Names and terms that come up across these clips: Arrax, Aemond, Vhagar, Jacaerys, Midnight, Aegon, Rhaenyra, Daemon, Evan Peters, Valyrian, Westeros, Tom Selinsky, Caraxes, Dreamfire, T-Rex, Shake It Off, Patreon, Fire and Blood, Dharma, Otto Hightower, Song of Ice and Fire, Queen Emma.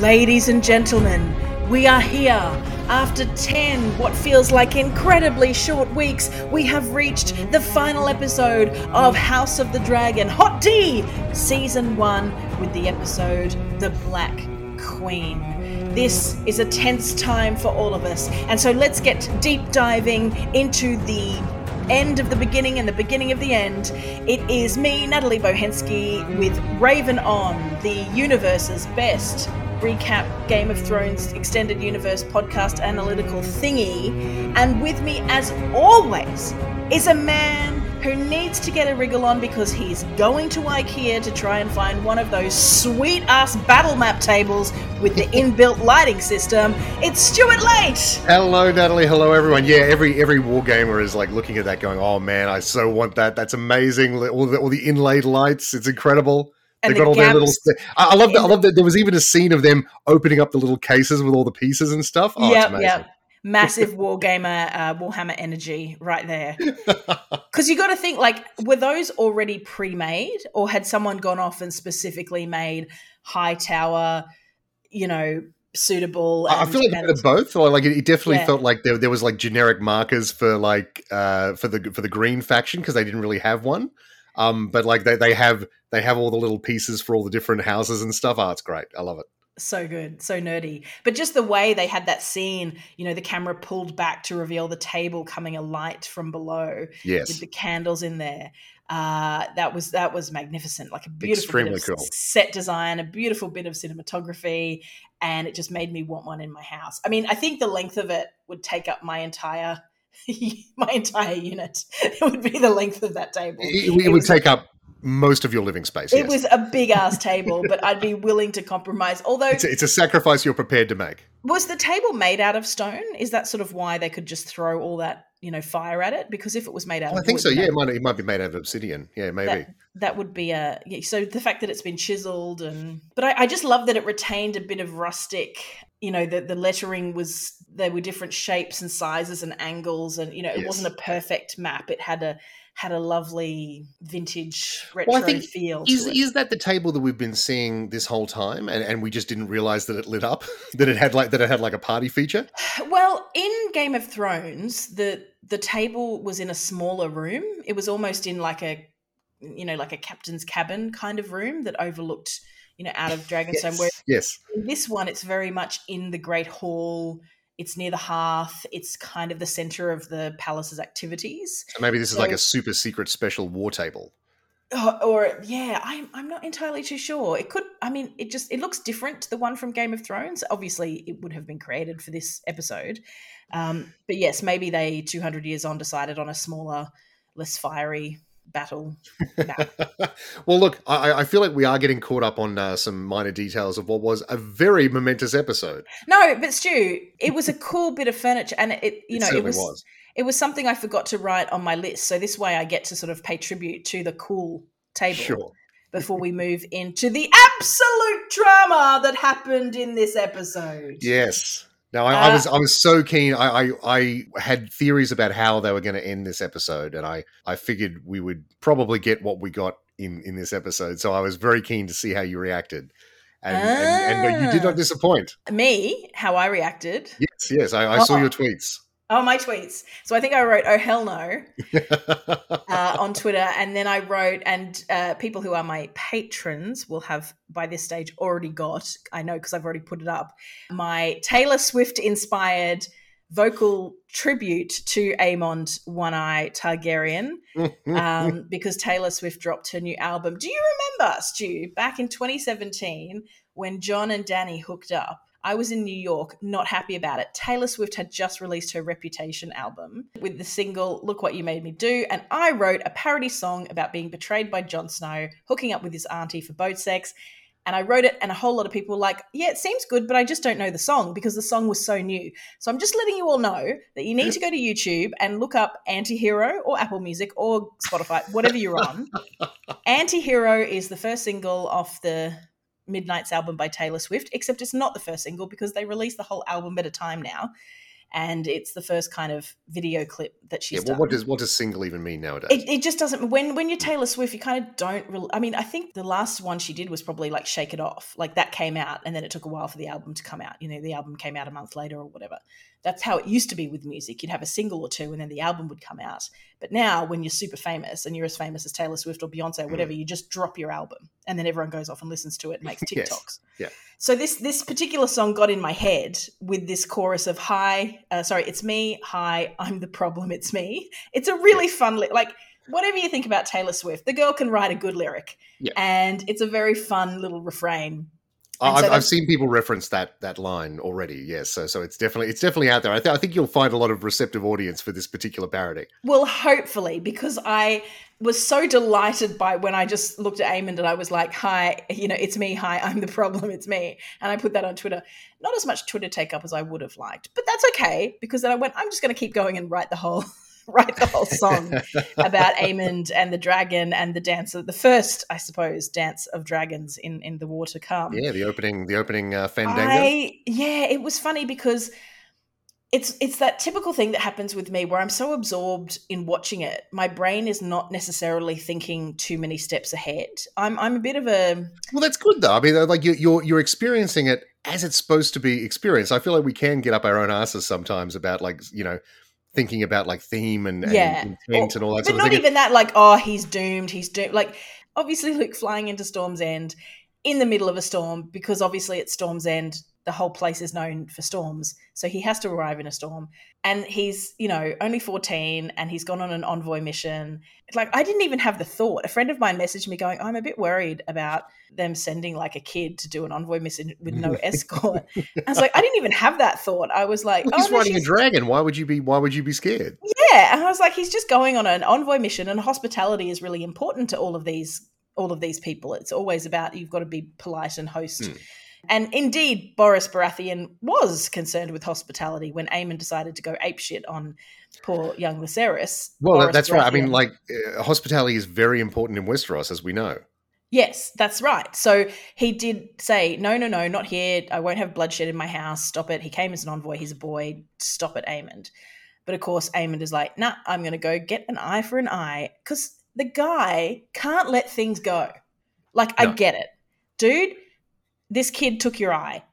Ladies and gentlemen, we are here. After 10, what feels like incredibly short weeks, we have reached the final episode of House of the Dragon, Hot D, Season 1, with the episode The Black Queen. This is a tense time for all of us, and so let's get deep diving into the end of the beginning and the beginning of the end. It is me, Natalie Bohensky, with Raven On, the universe's best recap Game of Thrones Extended Universe podcast analytical thingy, and with me as always is a man who needs to get a wriggle on because he's going to IKEA to try and find one of those sweet ass battle map tables with the inbuilt lighting system. It's Stuart Late! Hello Natalie, hello everyone. Yeah, every war gamer is like looking at that going, oh man, I so want that. That's amazing. All the inlaid lights, it's incredible. They got all their little. I love that. There was even a scene of them opening up the little cases with all the pieces and stuff. Oh, yeah, it's amazing. Yeah. Massive wargamer, Warhammer energy right there. Because you got to think, like, were those already pre-made, or had someone gone off and specifically made Hightower? You know, suitable. I feel like a bit of both, or like it definitely felt like there was like generic markers for like for the green faction because they didn't really have one. But like they have all the little pieces for all the different houses and stuff. Oh, it's great. I love it. So good. So nerdy. But just the way they had that scene, you know, the camera pulled back to reveal the table coming alight from below. Yes. With the candles in there. That was magnificent. Like a beautiful Extremely cool set design, a beautiful bit of cinematography, and it just made me want one in my house. I mean, I think the length of it would take up my entire unit. It would be the length of that table. It would take up most of your living space. It was a big ass table, but I'd be willing to compromise. Although it's a sacrifice you're prepared to make. Was the table made out of stone? Is that sort of why they could just throw all that, you know, fire at it? Because if it was made out of wood, I think so. Yeah, it might be made out of obsidian. Yeah, maybe that would be a. Yeah, so the fact that it's been chiseled and, but I just love that it retained a bit of rustic. You know, the lettering was, there were different shapes and sizes and angles, and you know, it wasn't a perfect map. It had a lovely vintage retro feel. Is that the table that we've been seeing this whole time, and we just didn't realize that it lit up, that it had like a party feature? Well, in Game of Thrones, the table was in a smaller room. It was almost in like a, you know, like a captain's cabin kind of room that overlooked, you know, out of Dragonstone. Yes. In this one, it's very much in the Great Hall. It's near the hearth. It's kind of the center of the palace's activities. So maybe this is like a super secret special war table. I'm not entirely too sure. It could. I mean, it looks different to the one from Game of Thrones. Obviously, it would have been created for this episode. But yes, maybe they 200 years on decided on a smaller, less fiery battle. Well, look, I feel like we are getting caught up on some minor details of what was a very momentous episode. No, but Stu, it was a cool bit of furniture, and it was something I forgot to write on my list. So this way, I get to sort of pay tribute to the cool table before we move into the absolute drama that happened in this episode. Yes. No, I was so keen. I had theories about how they were going to end this episode, and I figured we would probably get what we got in this episode. So I was very keen to see how you reacted. And you did not disappoint. Me? How I reacted? Yes. I saw your tweets. Oh, my tweets. So I think I wrote, oh, hell no, on Twitter. And then I wrote, and people who are my patrons will have by this stage already got, I know because I've already put it up, my Taylor Swift inspired vocal tribute to Aemond One Eye Targaryen, because Taylor Swift dropped her new album. Do you remember, Stu, back in 2017 when Jon and Dany hooked up? I was in New York, not happy about it. Taylor Swift had just released her Reputation album with the single Look What You Made Me Do, and I wrote a parody song about being betrayed by Jon Snow, hooking up with his auntie for boat sex, and I wrote it, and a whole lot of people were like, yeah, it seems good, but I just don't know the song because the song was so new. So I'm just letting you all know that you need to go to YouTube and look up Antihero or Apple Music or Spotify, whatever you're on. Antihero is the first single off the Midnight's album by Taylor Swift, except it's not the first single because they release the whole album at a time now. and it's the first kind of video clip that she's done. What does single even mean nowadays? It just doesn't. When you're Taylor Swift, you kind of don't really, I mean, I think the last one she did was probably like Shake It Off. Like that came out and then it took a while for the album to come out. You know, the album came out a month later or whatever. That's how it used to be with music. You'd have a single or two and then the album would come out. But now when you're super famous and you're as famous as Taylor Swift or Beyonce or whatever, you just drop your album and then everyone goes off and listens to it and makes TikToks. Yes. Yeah. So this particular song got in my head with this chorus of it's me, hi, I'm the problem, it's me. It's a really fun, like whatever you think about Taylor Swift, the girl can write a good lyric and it's a very fun little refrain. I've seen people reference that line already. Yes, so it's definitely out there. I think you'll find a lot of receptive audience for this particular parody. Well, hopefully, because I was so delighted by when I just looked at Aemond and I was like, "Hi, you know, it's me. Hi, I'm the problem. It's me." And I put that on Twitter. Not as much Twitter take up as I would have liked, but that's okay because then I went, "I'm just going to keep going and write the whole." Write the whole song about Aemond and the dragon and the dance, the first, I suppose, dance of dragons in the war to come. Yeah, the opening fandango. It was funny because it's that typical thing that happens with me where I'm so absorbed in watching it, my brain is not necessarily thinking too many steps ahead. I'm a bit of a well, that's good though. I mean, like you're experiencing it as it's supposed to be experienced. I feel like we can get up our own asses sometimes about like you know. Thinking about like theme and intent and all that sort of thing. But not even that like, oh, he's doomed. Like obviously Luke flying into Storm's End in the middle of a storm because obviously at Storm's End, the whole place is known for storms. So he has to arrive in a storm and he's, you know, only 14 and he's gone on an envoy mission. Like I didn't even have the thought. A friend of mine messaged me going, I'm a bit worried about them sending like a kid to do an envoy mission with no escort. I was like, I didn't even have that thought. I was like, well, he's riding a dragon. Why would you be scared? Yeah. And I was like, he's just going on an envoy mission and hospitality is really important to all of these people. It's always about, you've got to be polite and host. And indeed, Boris Baratheon was concerned with hospitality when Aemon decided to go apeshit on poor young Lucerys. Well, that's right. I mean, like, hospitality is very important in Westeros, as we know. Yes, that's right. So he did say, no, not here. I won't have bloodshed in my house. Stop it. He came as an envoy. He's a boy. Stop it, Aemon. But, of course, Aemon is like, nah, I'm going to go get an eye for an eye because the guy can't let things go. Like, no. I get it. Dude. This kid took your eye.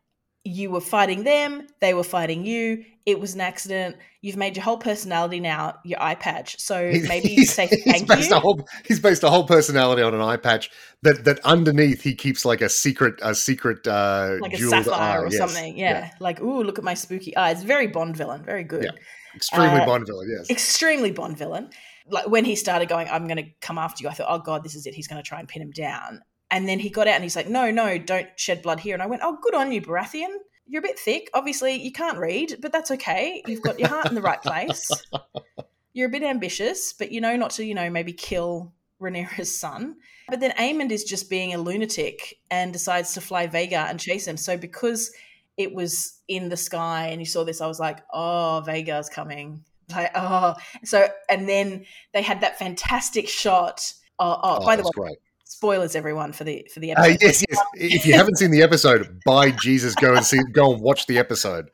You were fighting them. They were fighting you. It was an accident. You've made your whole personality now your eye patch. So maybe you say thank you. He's based a whole personality on an eye patch that underneath he keeps like a secret like a sapphire eye. Or something. Yeah. Like, ooh, look at my spooky eyes. Very Bond villain. Very good. Yeah. Extremely Bond villain, yes. Extremely Bond villain. Like when he started going, I'm going to come after you, I thought, oh, God, this is it. He's going to try and pin him down. And then he got out and he's like, no, don't shed blood here. And I went, oh, good on you, Baratheon. You're a bit thick. Obviously, you can't read, but that's okay. You've got your heart in the right place. You're a bit ambitious, but you know not to, you know, maybe kill Rhaenyra's son. But then Aemond is just being a lunatic and decides to fly Vhagar and chase him. So because it was in the sky and you saw this, I was like, oh, Vhagar's coming. Like, oh. So, and then they had that fantastic shot. Oh, by the way. Great. Spoilers, everyone, for the episode. Yes. If you haven't seen the episode, by Jesus, go and watch the episode.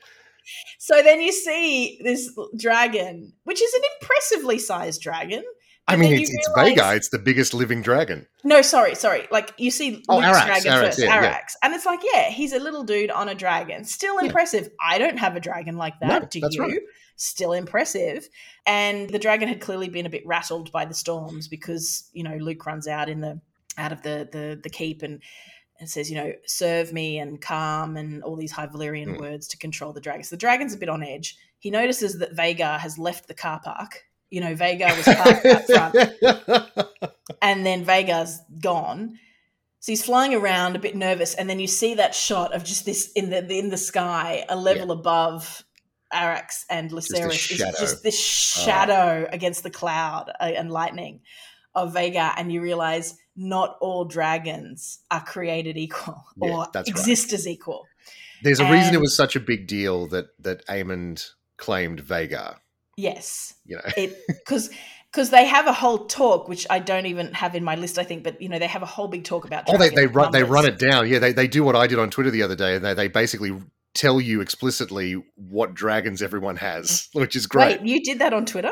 So then you see this dragon, which is an impressively sized dragon. I mean, it's Vhagar. It's the biggest living dragon. No, sorry. Like you see Luke's dragon first, Arrax. And it's like, yeah, he's a little dude on a dragon. Still impressive. Yeah. I don't have a dragon like that. No, do you? Right. Still impressive. And the dragon had clearly been a bit rattled by the storms because, you know, Luke runs out in the out of the keep and says, you know, serve me and calm and all these high Valyrian words to control the dragon. So the dragon's a bit on edge. He notices that Vhagar has left the car park. You know, Vhagar was parked up front and then Vagar's gone. So he's flying around a bit nervous and then you see that shot of just this in the sky, a level above Arrax and Lucerys. It's just this shadow against the cloud and lightning of Vhagar and you realise not all dragons are created equal or exist as equal. There's a reason it was such a big deal that Aemond claimed Vhagar. Yes. You know, because they have a whole talk, which I don't even have in my list, I think, but you know, they have a whole big talk about dragon numbers. They run it down. Yeah, they do what I did on Twitter the other day. They basically tell you explicitly what dragons everyone has, which is great. Wait, you did that on Twitter?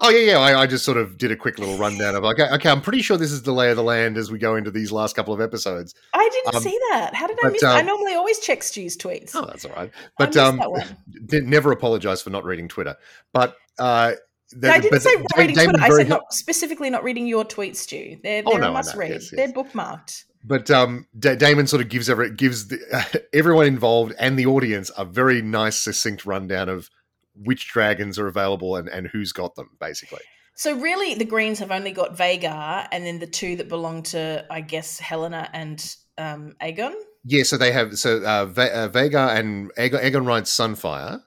Oh, yeah. I just sort of did a quick little rundown of like, okay, I'm pretty sure this is the lay of the land as we go into these last couple of episodes. I didn't see that. How did I miss that? I normally always check Stu's tweets. Oh, that's all right. But that one. Never apologise for not reading Twitter. But I didn't say not reading Twitter. I said specifically not reading your tweets, Stu. They're a must-read. Yes. They're bookmarked. But Daemon sort of gives everyone involved and the audience a very nice, succinct rundown of which dragons are available and who's got them, basically. So really the Greens have only got Vhagar and then the two that belong to, I guess, Helena and Aegon? Yeah, so they have Vhagar and Aegon rides Sunfire.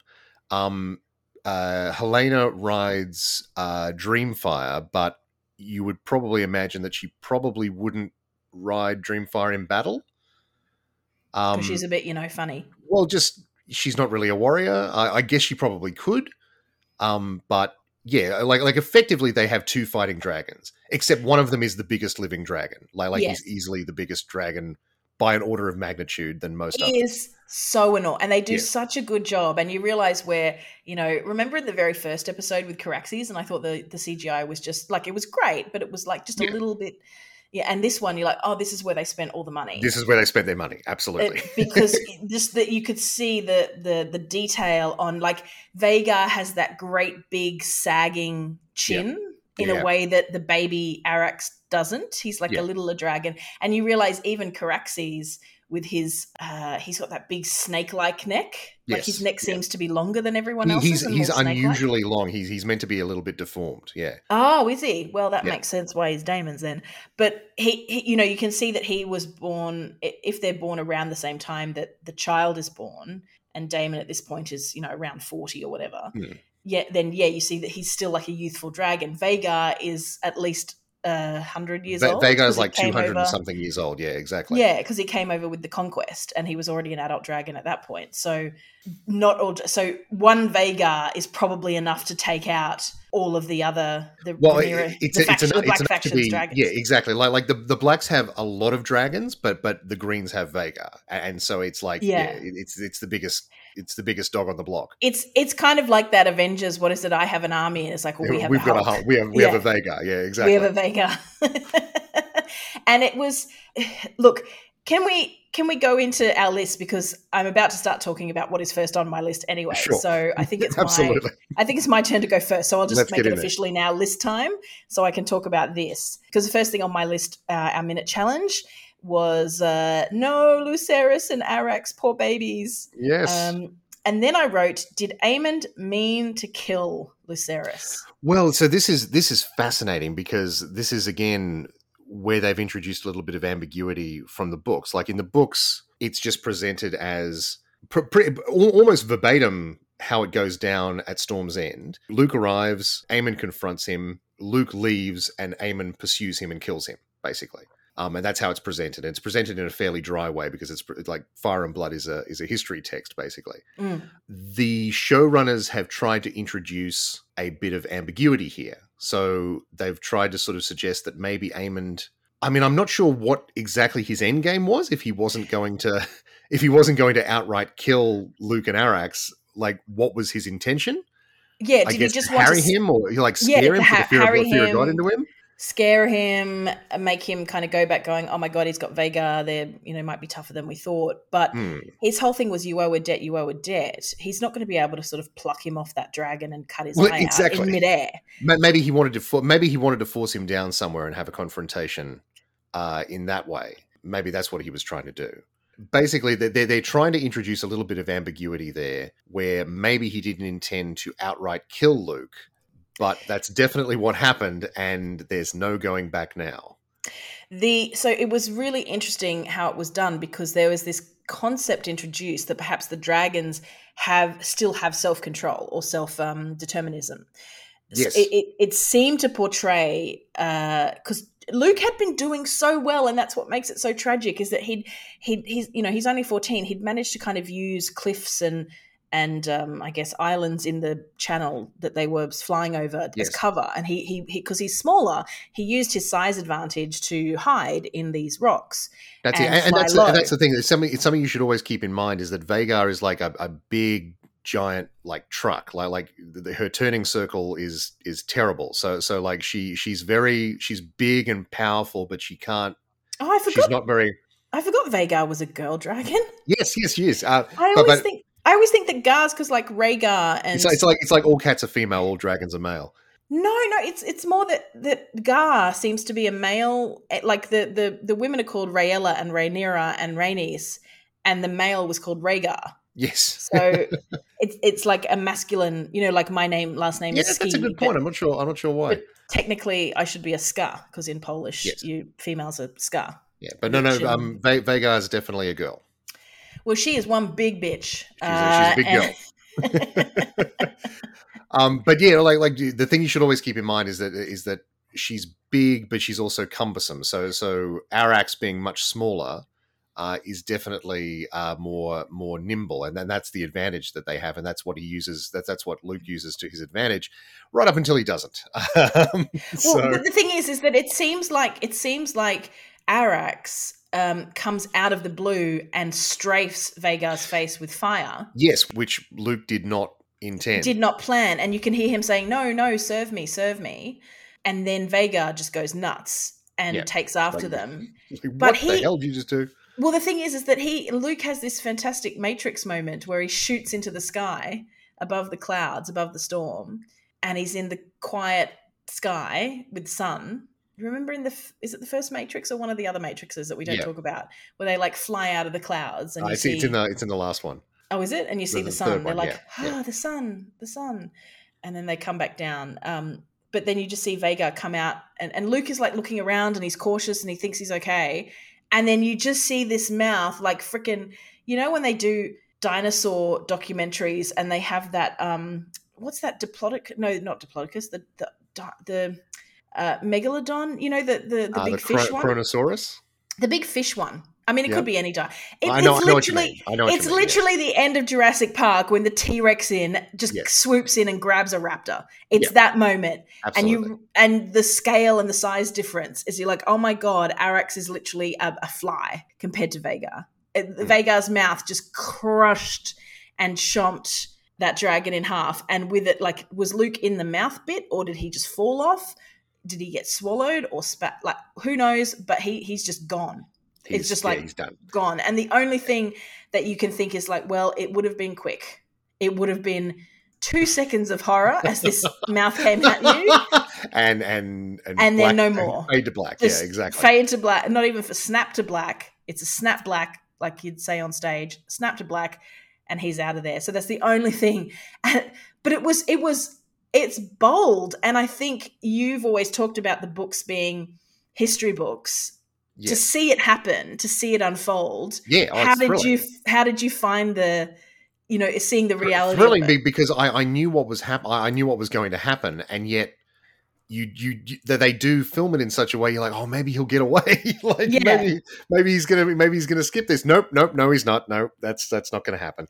Helena rides Dreamfire, but you would probably imagine that she probably wouldn't ride Dreamfire in battle. Because she's a bit, funny. Well, just... she's not really a warrior. I guess she probably could. But yeah, like effectively they have two fighting dragons, except one of them is the biggest living dragon. He's easily the biggest dragon by an order of magnitude than most others. He is so annoying. And they do such a good job. And you realise where, remember in the very first episode with Caraxes, and I thought the CGI was just like, it was great, but it was like just a little bit... Yeah, and this one, you're like, oh, this is where they spent all the money. This is where they spent their money, absolutely. Because just that you could see the detail on, like, Vhagar has that great big sagging chin in a way that the baby Arrax doesn't. He's like a littler dragon. And you realise even Caraxes with his, he's got that big snake-like neck. Yes. Like his neck seems to be longer than everyone else's. He's unusually long. He's meant to be a little bit deformed. Yeah. Oh, is he? Well, that makes sense why he's Daemon's then. But he you can see that he was born, if they're born around the same time that the child is born, and Daemon at this point is, around 40 or whatever. Mm. Yeah. Then you see that he's still like a youthful dragon. Vhagar is at least 100 years old. Vhagar's like 200 and something years old. Yeah, exactly. Yeah, because he came over with the conquest and he was already an adult dragon at that point. So one Vhagar is probably enough to take out all of the other faction's dragons. Yeah, exactly. Like the Blacks have a lot of dragons, but the Greens have Vhagar, and so it's like it's the biggest. It's the biggest dog on the block. It's kind of like that Avengers, what is it? I have an army. And it's like, well, we've got a Hulk. We have a Vhagar. Yeah, exactly. We have a Vhagar. And it was, look, can we go into our list? Because I'm about to start talking about what is first on my list anyway. Sure. So I think it's my turn to go first. So I'll just make it officially now list time so I can talk about this. Because the first thing on my list, our minute challenge, was no Lucerys and Arrax, poor babies. Yes. And then I wrote, did Aemond mean to kill Lucerys? Well, so this is fascinating because this is again where they've introduced a little bit of ambiguity from the books. Like in the books, it's just presented as almost verbatim how it goes down at Storm's End. Luke arrives, Aemond confronts him, Luke leaves, and Aemond pursues him and kills him, basically. And that's how it's presented. And it's presented in a fairly dry way because it's like Fire and Blood is a history text, basically. Mm. The showrunners have tried to introduce a bit of ambiguity here. So they've tried to sort of suggest that maybe Aemond... I mean, I'm not sure what exactly his end game was if he wasn't going to outright kill Luke and Arrax. Like, what was his intention? Yeah, did he just harry him or scare him for the fear of God into him? Scare him, make him kind of go back going, oh, my God, he's got Vhagar. They're, might be tougher than we thought. But his whole thing was you owe a debt. He's not going to be able to sort of pluck him off that dragon and cut his eye out in midair. Maybe he wanted to force him down somewhere and have a confrontation in that way. Maybe that's what he was trying to do. Basically, they're trying to introduce a little bit of ambiguity there where maybe he didn't intend to outright kill Luke. But that's definitely what happened, and there's no going back now. So it was really interesting how it was done because there was this concept introduced that perhaps the dragons still have self-control or self-determinism. Yes. So it seemed to portray because Luke had been doing so well, and that's what makes it so tragic is that he's only 14. He'd managed to kind of use cliffs and and I guess islands in the channel that they were flying over as cover. And he because he's smaller, he used his size advantage to hide in these rocks. That's and it. And that's the thing. It's something you should always keep in mind is that Vhagar is like a big giant like truck. Her turning circle is terrible. So like she's big and powerful, but she can't. Oh, I forgot. She's not very. I forgot Vhagar was a girl dragon. Yes, she is. I always think that Gar's because like Rhaegar and it's like all cats are female, all dragons are male. No, it's more that Gar seems to be a male. Like the women are called Rhaella and Rhaenyra and Rhaenys, and the male was called Rhaegar. Yes. So it's like a masculine, you know, like my name, last name is Ski. That's a good point. I'm not sure why. But technically, I should be a Scar because in Polish, you females are Scar. Yeah, but no. Vhagar is definitely a girl. Well, she is one big bitch. She's a big girl. But yeah, like the thing you should always keep in mind is that she's big, but she's also cumbersome. So Arrax being much smaller is definitely more nimble, and then that's the advantage that they have, and that's what he uses. That's what Luke uses to his advantage, right up until he doesn't. But the thing is that it seems like Arrax comes out of the blue and strafes Vhagar's face with fire. Yes, which Luke did not intend. Did not plan. And you can hear him saying, no, serve me. And then Vhagar just goes nuts and takes after them. What the hell did you just do? Well, the thing is that Luke has this fantastic Matrix moment where he shoots into the sky above the clouds, above the storm, and he's in the quiet sky with sun. Remember is it the first Matrix or one of the other Matrixes that we don't talk about where they like fly out of the clouds? And it's in the last one. Oh, is it? And you see the sun. They're like, the sun. And then they come back down. But then you just see Vhagar come out and Luke is like looking around and he's cautious and he thinks he's okay. And then you just see this mouth like freaking, you know, when they do dinosaur documentaries and they have that, what's that Diplodocus? No, not Diplodocus. The megalodon, you know, the big fish one. Kronosaurus? The big fish one. I mean, it could be any dinosaur. It's literally the end of Jurassic Park when the T-Rex swoops in and grabs a raptor. It's that moment. Absolutely. And the scale and the size difference is you're like, oh my God, Arrax is literally a fly compared to Vhagar. Vagar's mouth just crushed and chomped that dragon in half. And with it, like, was Luke in the mouth bit or did he just fall off? Did he get swallowed or spat? Like, who knows? But he's just gone. It's just like he's done. Gone. And the only thing that you can think is like, well, it would have been quick. It would have been 2 seconds of horror as this mouth came at you. And then no more. Fade to black. Just exactly. Fade to black. Not even for snap to black. It's a snap black, like you'd say on stage. Snap to black, and he's out of there. So that's the only thing. But it's bold. And I think you've always talked about the books being history books. Yeah. To see it happen, to see it unfold. Yeah, oh, how did you find the, you know, seeing the reality? Thrilling of it? Because I knew what was happening. I knew what was going to happen, and yet you that they do film it in such a way. You're like, oh, maybe he'll get away. Like maybe he's gonna skip this. Nope, no, he's not. No, that's not gonna happen.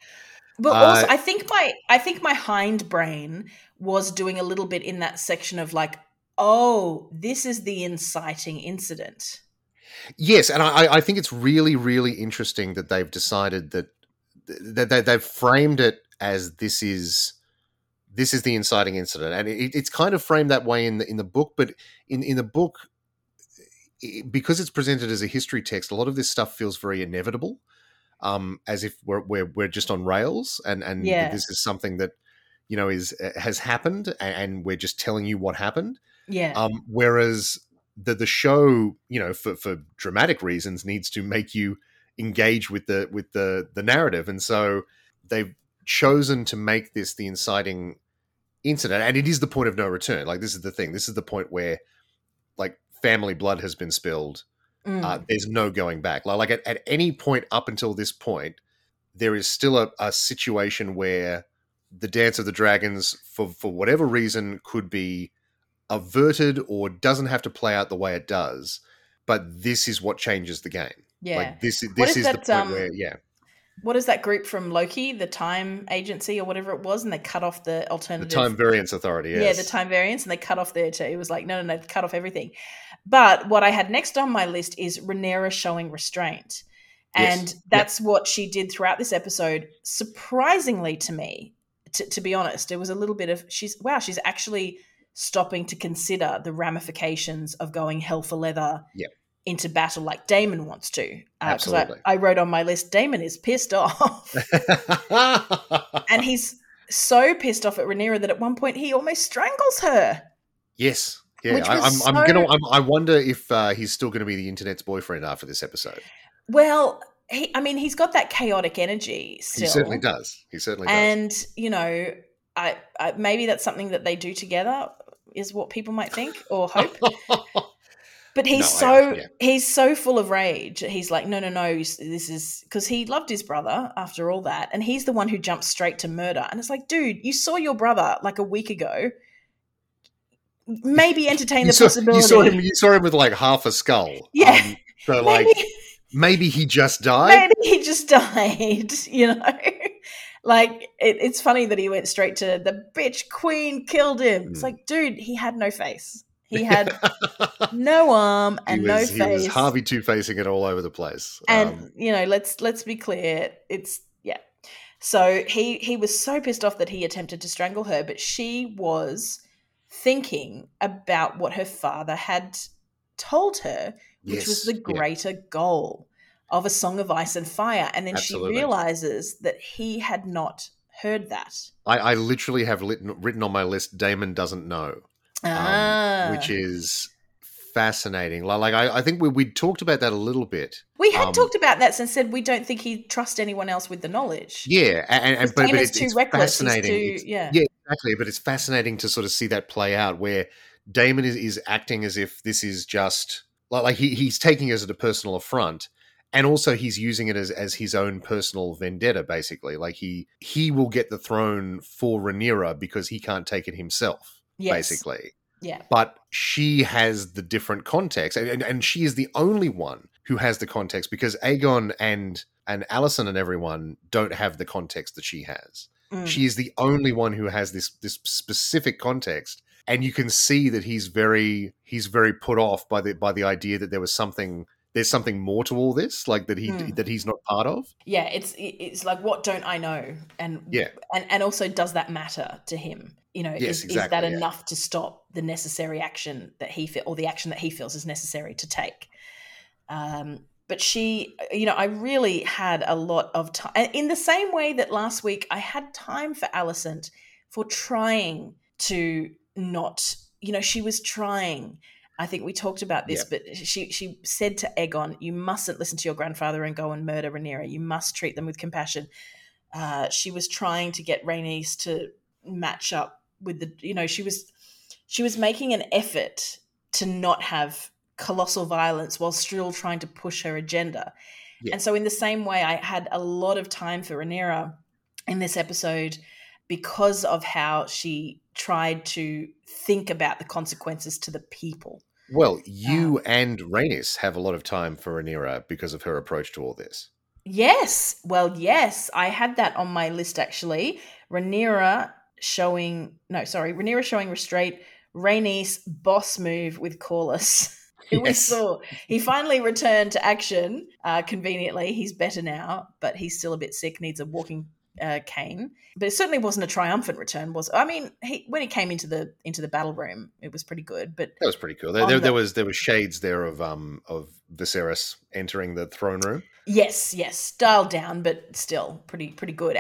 But also, I think my hindbrain was doing a little bit in that section of like, oh, this is the inciting incident. Yes, and I think it's really, really interesting that they've decided that they've framed it as this is the inciting incident, and it's kind of framed that way in the book. But in the book, because it's presented as a history text, a lot of this stuff feels very inevitable, as if we're just on rails, and this is something that you know has happened, and we're just telling you what happened. Yeah. Whereas the show, you know, for dramatic reasons, needs to make you engage with the narrative, and so they've chosen to make this the inciting incident, and it is the point of no return. Like, this is the thing. This is the point where, like, family blood has been spilled. There's no going back. Like at any point up until this point, there is still a situation where the Dance of the Dragons, for whatever reason, could be averted or doesn't have to play out the way it does, but this is what changes the game. Yeah, like this is the point where what is that group from Loki, the Time Agency or whatever it was, and they cut off the alternative. The Time Variance Authority, yes. Yeah, the Time Variance, and they cut off there too. It was like, no, cut off everything. But what I had next on my list is Rhaenyra showing restraint. And yes. That's what she did throughout this episode, surprisingly to me, to be honest. It was a little bit of, she's actually stopping to consider the ramifications of going hell for leather. Yeah. Into battle like Daemon wants to. Absolutely. I wrote on my list, Daemon is pissed off. And he's so pissed off at Rhaenyra that at one point he almost strangles her. Yes. Yeah. I wonder if he's still going to be the internet's boyfriend after this episode. Well, he's got that chaotic energy still. He certainly does. And, I maybe that's something that they do together is what people might think or hope. But he's so full of rage. He's like, no, this is – because he loved his brother after all that, and he's the one who jumps straight to murder. And it's like, dude, you saw your brother like a week ago. Maybe entertain possibility. You saw him with like half a skull. Yeah. So like maybe he just died. Like it's funny that he went straight to the bitch queen killed him. Mm. It's like, dude, he had no face. He had no arm and no face. He was Harvey Two-Facing it all over the place. And, let's be clear. It's, yeah. So he was so pissed off that he attempted to strangle her, but she was thinking about what her father had told her, which was the greater goal of A Song of Ice and Fire. And then she realizes that he had not heard that. I literally have written on my list, Daemon doesn't know. Which is fascinating. Like I think we talked about that a little bit. We had talked about that and said we don't think he'd trust anyone else with the knowledge. Yeah, and but it's reckless. Fascinating. Yeah, exactly. But it's fascinating to sort of see that play out where Daemon is acting as if this is just like he's taking it as a personal affront, and also he's using it as his own personal vendetta. Basically, like he will get the throne for Rhaenyra because he can't take it himself. Yes. Basically. Yeah. But she has the different context and she is the only one who has the context because Aegon and Alicent and everyone don't have the context that she has. Mm. She is the only one who has this specific context, and you can see that he's very put off by the idea that there's something more to all this, like that he's not part of. Yeah, it's like, what don't I know? And and also, does that matter to him? Is that enough to stop the necessary action that he feels, or the action that he feels is necessary to take? But she, I really had a lot of time. In the same way that last week I had time for Alicent for trying to not, she was trying. I think we talked about this, but she said to Aegon, you mustn't listen to your grandfather and go and murder Rhaenyra. You must treat them with compassion. She was trying to get Rhaenys to match up with the, she was making an effort to not have colossal violence while still trying to push her agenda. Yeah. And so in the same way, I had a lot of time for Rhaenyra in this episode because of how she tried to think about the consequences to the people. Well, you and Rhaenys have a lot of time for Rhaenyra because of her approach to all this. Yes. Well, yes. I had that on my list, actually. Rhaenyra showing restraint, Rhaenys boss move with Corlys. We saw. He finally returned to action, conveniently. He's better now, but he's still a bit sick, needs a walking cane. But it certainly wasn't a triumphant return, was it? I mean, when he came into the battle room, it was pretty good. But that was pretty cool. There was shades there of Viserys entering the throne room. Yes, dialed down, but still pretty good.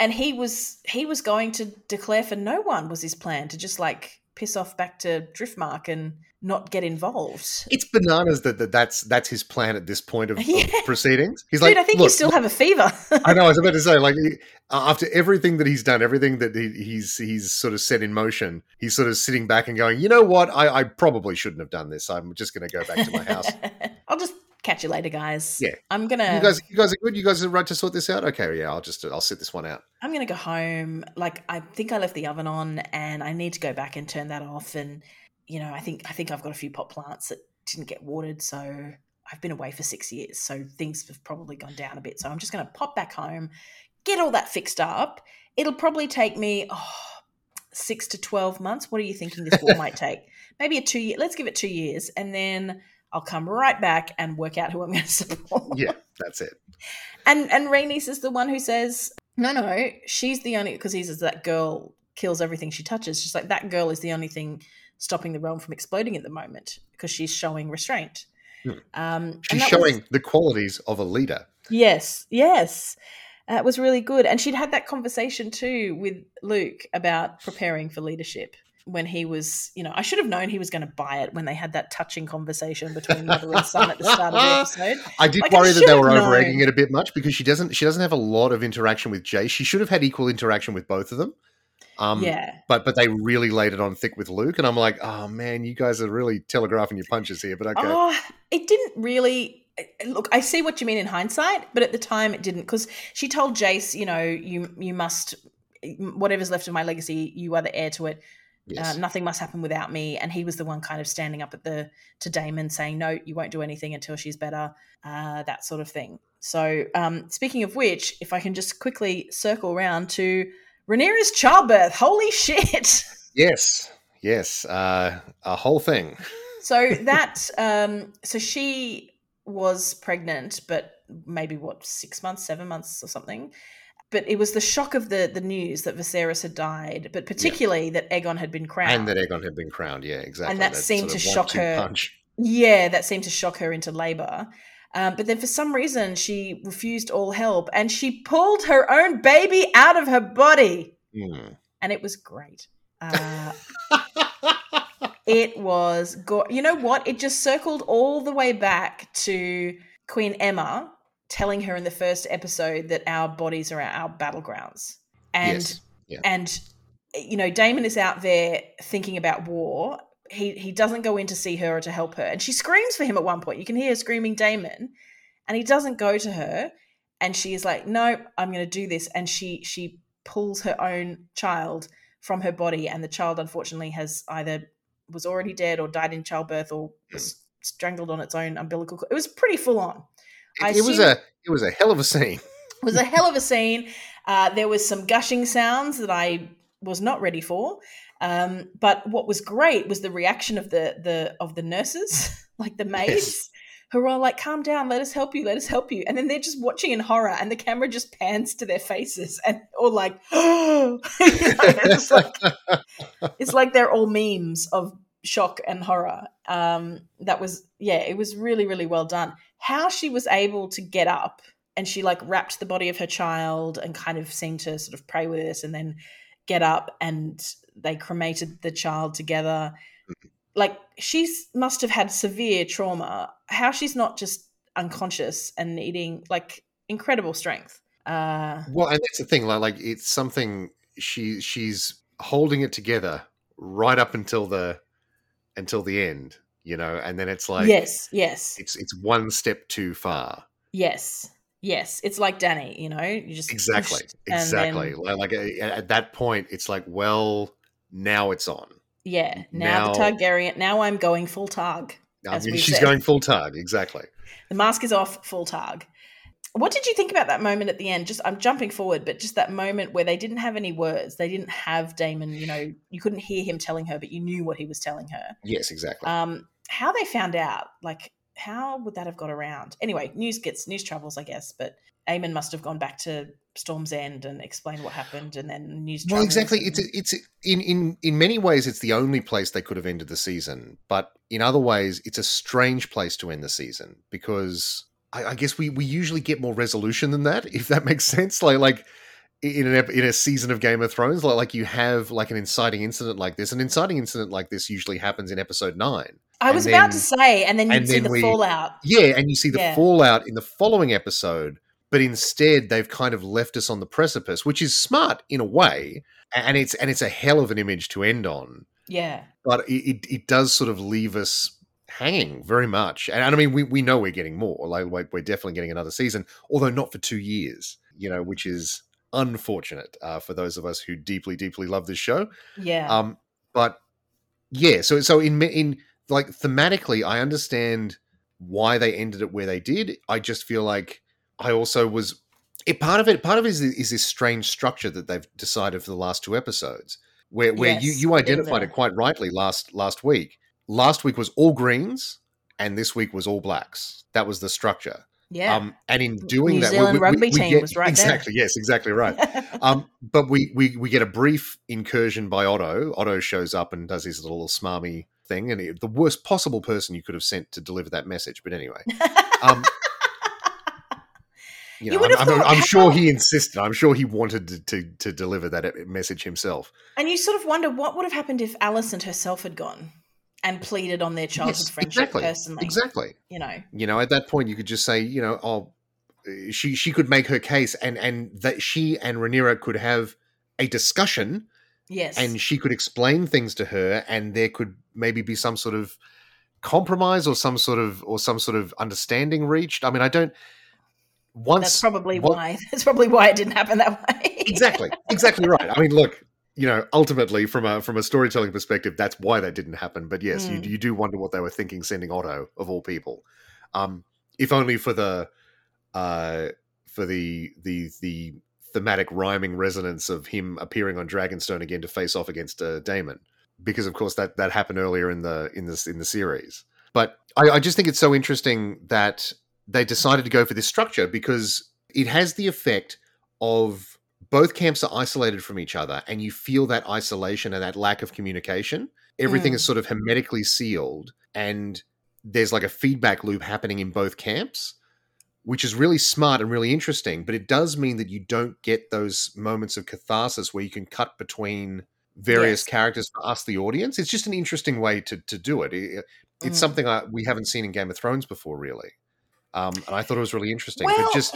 And he was going to declare for no one, was his plan, to just like piss off back to Driftmark and not get involved. It's bananas that's his plan at this point of proceedings. He's dude, like, I think you still have a fever. I know. I was about to say, like, after everything that he's done, everything that he's sort of set in motion, he's sort of sitting back and going, you know what? I probably shouldn't have done this. I'm just going to go back to my house. I'll just catch you later, guys. Yeah. I'm going to... You guys are good? You guys are right to sort this out? Okay, yeah, I'll sit this one out. I'm going to go home. Like, I think I left the oven on and I need to go back and turn that off. And, I think I've got a few pot plants that didn't get watered, so I've been away for 6 years, so things have probably gone down a bit. So I'm just going to pop back home, get all that fixed up. It'll probably take me 6 to 12 months. What are you thinking this war might take? Maybe a 2 year. Let's give it 2 years, and then I'll come right back and work out who I'm going to support. Yeah, that's it. And Rhaenys is the one who says, no, she's the only, because he says that girl kills everything she touches. She's like, that girl is the only thing stopping the realm from exploding at the moment, because she's showing restraint. She's showing the qualities of a leader. Yes. That was really good. And she'd had that conversation too with Luke about preparing for leadership. When he was, I should have known he was going to buy it when they had that touching conversation between mother and son at the start of the episode. I did worry that they were over-egging it a bit much, because she doesn't have a lot of interaction with Jace. She should have had equal interaction with both of them. But they really laid it on thick with Luke, and I'm like, oh man, you guys are really telegraphing your punches here. But okay, it didn't really. Look, I see what you mean in hindsight, but at the time it didn't, because she told Jace, you must, whatever's left of my legacy, you are the heir to it. Yes. Nothing must happen without me. And he was the one kind of standing up to Daemon saying, no, you won't do anything until she's better, that sort of thing. So speaking of which, if I can just quickly circle around to Rhaenyra's childbirth. Holy shit. Yes. A whole thing. So that, so she was pregnant, but maybe 6 months, 7 months or something. But it was the shock of the news that Viserys had died, but particularly that Aegon had been crowned. And that Aegon had been crowned, yeah, exactly. And that seemed to shock her. Punch. Yeah, that seemed to shock her into labour. But then for some reason she refused all help, and she pulled her own baby out of her body. Mm. And it was great. It was – you know what? It just circled all the way back to Queen Emma – telling her in the first episode that our bodies are our battlegrounds. And, Daemon is out there thinking about war. He doesn't go in to see her or to help her. And she screams for him at one point. You can hear her screaming, Daemon. And he doesn't go to her. And she is like, no, I'm going to do this. And she pulls her own child from her body. And the child, unfortunately, has either was already dead or died in childbirth or was strangled on its own umbilical cord. It was pretty full on. It was a hell of a scene. It was a hell of a scene. There was some gushing sounds that I was not ready for. But what was great was the reaction of the nurses, like the maids, who were all like, calm down, let us help you. And then they're just watching in horror, and the camera just pans to their faces and all like, oh. It's like they're all memes of shock and horror. It was really, really well done. How she was able to get up, and she like wrapped the body of her child and kind of seemed to sort of pray with it and then get up, and they cremated the child together. Like, she must have had severe trauma. How she's not just unconscious and needing like incredible strength. Well, and that's the thing, like it's something she's holding it together right up until the end, and then it's like, yes, it's one step too far. Yes, it's like Dany, you just exactly. Then, like at that point, it's like, well, now it's on. Yeah, now the Targaryen. Now I'm going full Targ. She's going full Targ, exactly. The mask is off, full Targ. What did you think about that moment at the end? Just, I'm jumping forward, but just that moment where they didn't have any words. They didn't have Daemon, you couldn't hear him telling her, but you knew what he was telling her. Yes, exactly. How they found out, like how would that have got around? Anyway, news travels, I guess, but Aemon must have gone back to Storm's End and explained what happened, and then news travels. Well, exactly. It's in many ways, it's the only place they could have ended the season, but in other ways, it's a strange place to end the season, because I guess we usually get more resolution than that, if that makes sense. Like in a season of Game of Thrones, like you have like an inciting incident like this. An inciting incident like this usually happens in episode 9. I was about to say, and then you see the fallout. Yeah, and you see the fallout in the following episode, but instead they've kind of left us on the precipice, which is smart in a way, and it's a hell of an image to end on. Yeah, but it does sort of leave us hanging very much, and I mean we know we're getting more. Like we're definitely getting another season, although not for 2 years, which is unfortunate for those of us who deeply, deeply love this show. Yeah. But yeah, so in like thematically, I understand why they ended it where they did. I just feel like I also was it part of it is this strange structure that they've decided for the last two episodes where yes, you identified it quite rightly last week. Last week was all greens and this week was all blacks. That was the structure. Yeah. And in doing New that, Zealand rugby team was right exactly, there. Yes, exactly right. But we get a brief incursion by Otto. Otto shows up and does his little smarmy thing, and the worst possible person you could have sent to deliver that message. But anyway, I'm sure he insisted. I'm sure he wanted to deliver that message himself. And you sort of wonder what would have happened if Alicent herself had gone and pleaded on their childhood friendship personally. Exactly. You know, at that point you could just say, you know, oh, she could make her case and that she and Rhaenyra could have a discussion. Yes. And she could explain things to her and there could maybe be some sort of compromise or some sort of understanding reached. I mean, that's probably why it didn't happen that way. Exactly. Exactly right. I mean, look, you know, ultimately from a storytelling perspective, that's why that didn't happen. But yes, you do wonder what they were thinking, sending Otto of all people, if only for the thematic rhyming resonance of him appearing on Dragonstone again to face off against Daemon, because of course that happened earlier in the series. But I just think it's so interesting that they decided to go for this structure because it has the effect of both camps are isolated from each other and you feel that isolation and that lack of communication. Everything is sort of hermetically sealed and there's like a feedback loop happening in both camps, which is really smart and really interesting, but it does mean that you don't get those moments of catharsis where you can cut between various characters for us, the audience. It's just an interesting way to do it. It's something we haven't seen in Game of Thrones before, really. And I thought it was really interesting. Well, but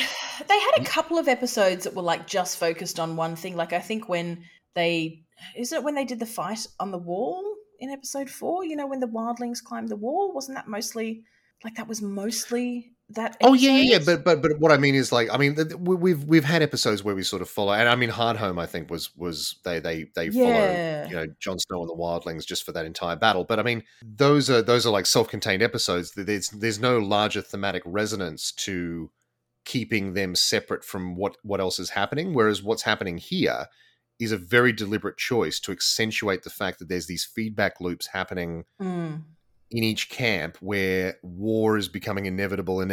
they had a couple of episodes that were like just focused on one thing. Like I think when they did the fight on the wall in episode 4, you know, when the wildlings climbed the wall, wasn't that mostly like that was mostly that episode? Oh yeah. But what I mean is like, I mean, we've had episodes where we sort of follow, and I mean, Hard Home, I think was they follow, you know, Jon Snow and the wildlings just for that entire battle. But I mean, those are like self-contained episodes. There's no larger thematic resonance to keeping them separate from what else is happening. Whereas what's happening here is a very deliberate choice to accentuate the fact that there's these feedback loops happening in each camp where war is becoming inevitable.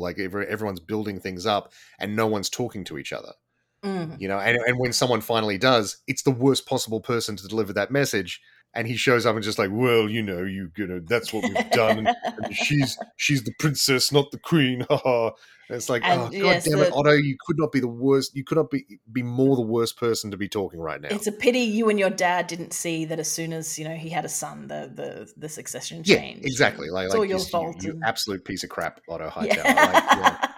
Like everyone's building things up and no one's talking to each other, you know, and when someone finally does, it's the worst possible person to deliver that message. And he shows up and just like, well, you know, that's what we've done. And she's the princess, not the queen. And it's like, God damn it, Otto, you could not be the worst. You could not be more the worst person to be talking right now. It's a pity you and your dad didn't see that as soon as, you know, he had a son, the succession changed. Yeah, exactly. Like, it's all your fault. You absolute piece of crap, Otto Hightower. Yeah.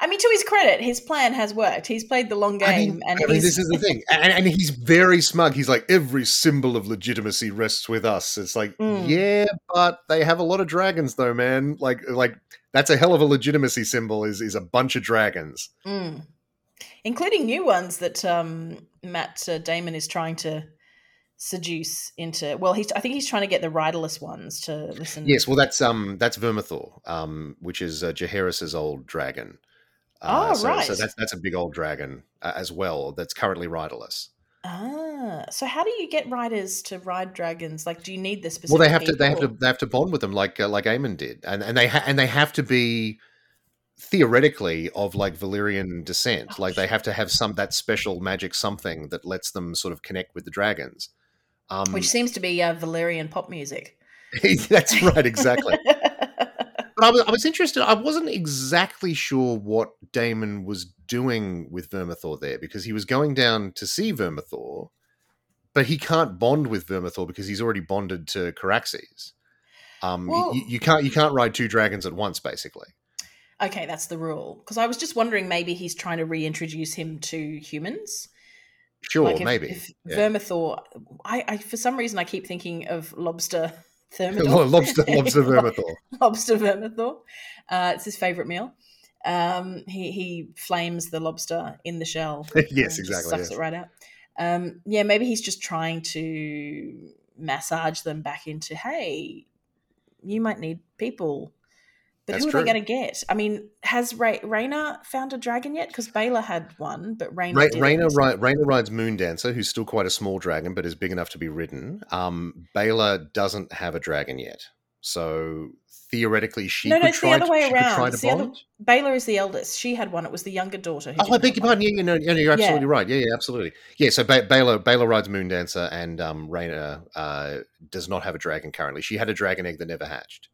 I mean, to his credit, his plan has worked. He's played the long game. I mean, this is the thing. And he's very smug. He's like, every symbol of legitimacy rests with us. It's like, yeah, but they have a lot of dragons though, man. Like that's a hell of a legitimacy symbol is a bunch of dragons. Including new ones that Matt Damon is trying to seduce into. Well, I think he's trying to get the riderless ones to listen. Yes, well, that's Vermithor, which is Jacaerys' old dragon. Right. So that's a big old dragon as well that's currently riderless. So how do you get riders to ride dragons? Like, do you need this specific? Well, they have to bond with them, like Aemond did, and they have to be theoretically of like Valyrian descent. Like they have to have that special magic something that lets them sort of connect with the dragons. Which seems to be Valyrian pop music. That's right, exactly. But I was interested. I wasn't exactly sure what Daemon was doing with Vermithor there, because he was going down to see Vermithor, but he can't bond with Vermithor because he's already bonded to Caraxes. You can't ride two dragons at once, basically. Okay, that's the rule. Because I was just wondering, maybe he's trying to reintroduce him to humans. Sure, like if Vermithor, I for some reason I keep thinking of Lobster Thermidor. Lobster Vermithor. Lobster Vermithor. It's his favourite meal. He flames the lobster in the shell. Yes, exactly. Sucks it right out. Maybe he's just trying to massage them back into, hey, you might need people. But that's who are true. They going to get? I mean, has Rhaena found a dragon yet? Because Baylor had one, but Rhaena rides Moondancer, who's still quite a small dragon, but is big enough to be ridden. Baylor doesn't have a dragon yet. So theoretically, she could try to bond. Baylor is the eldest. She had one. It was the younger daughter. Who I beg your pardon. You're absolutely right. Yeah, absolutely. Yeah, so Baylor rides Moondancer, and Rhaena does not have a dragon currently. She had a dragon egg that never hatched.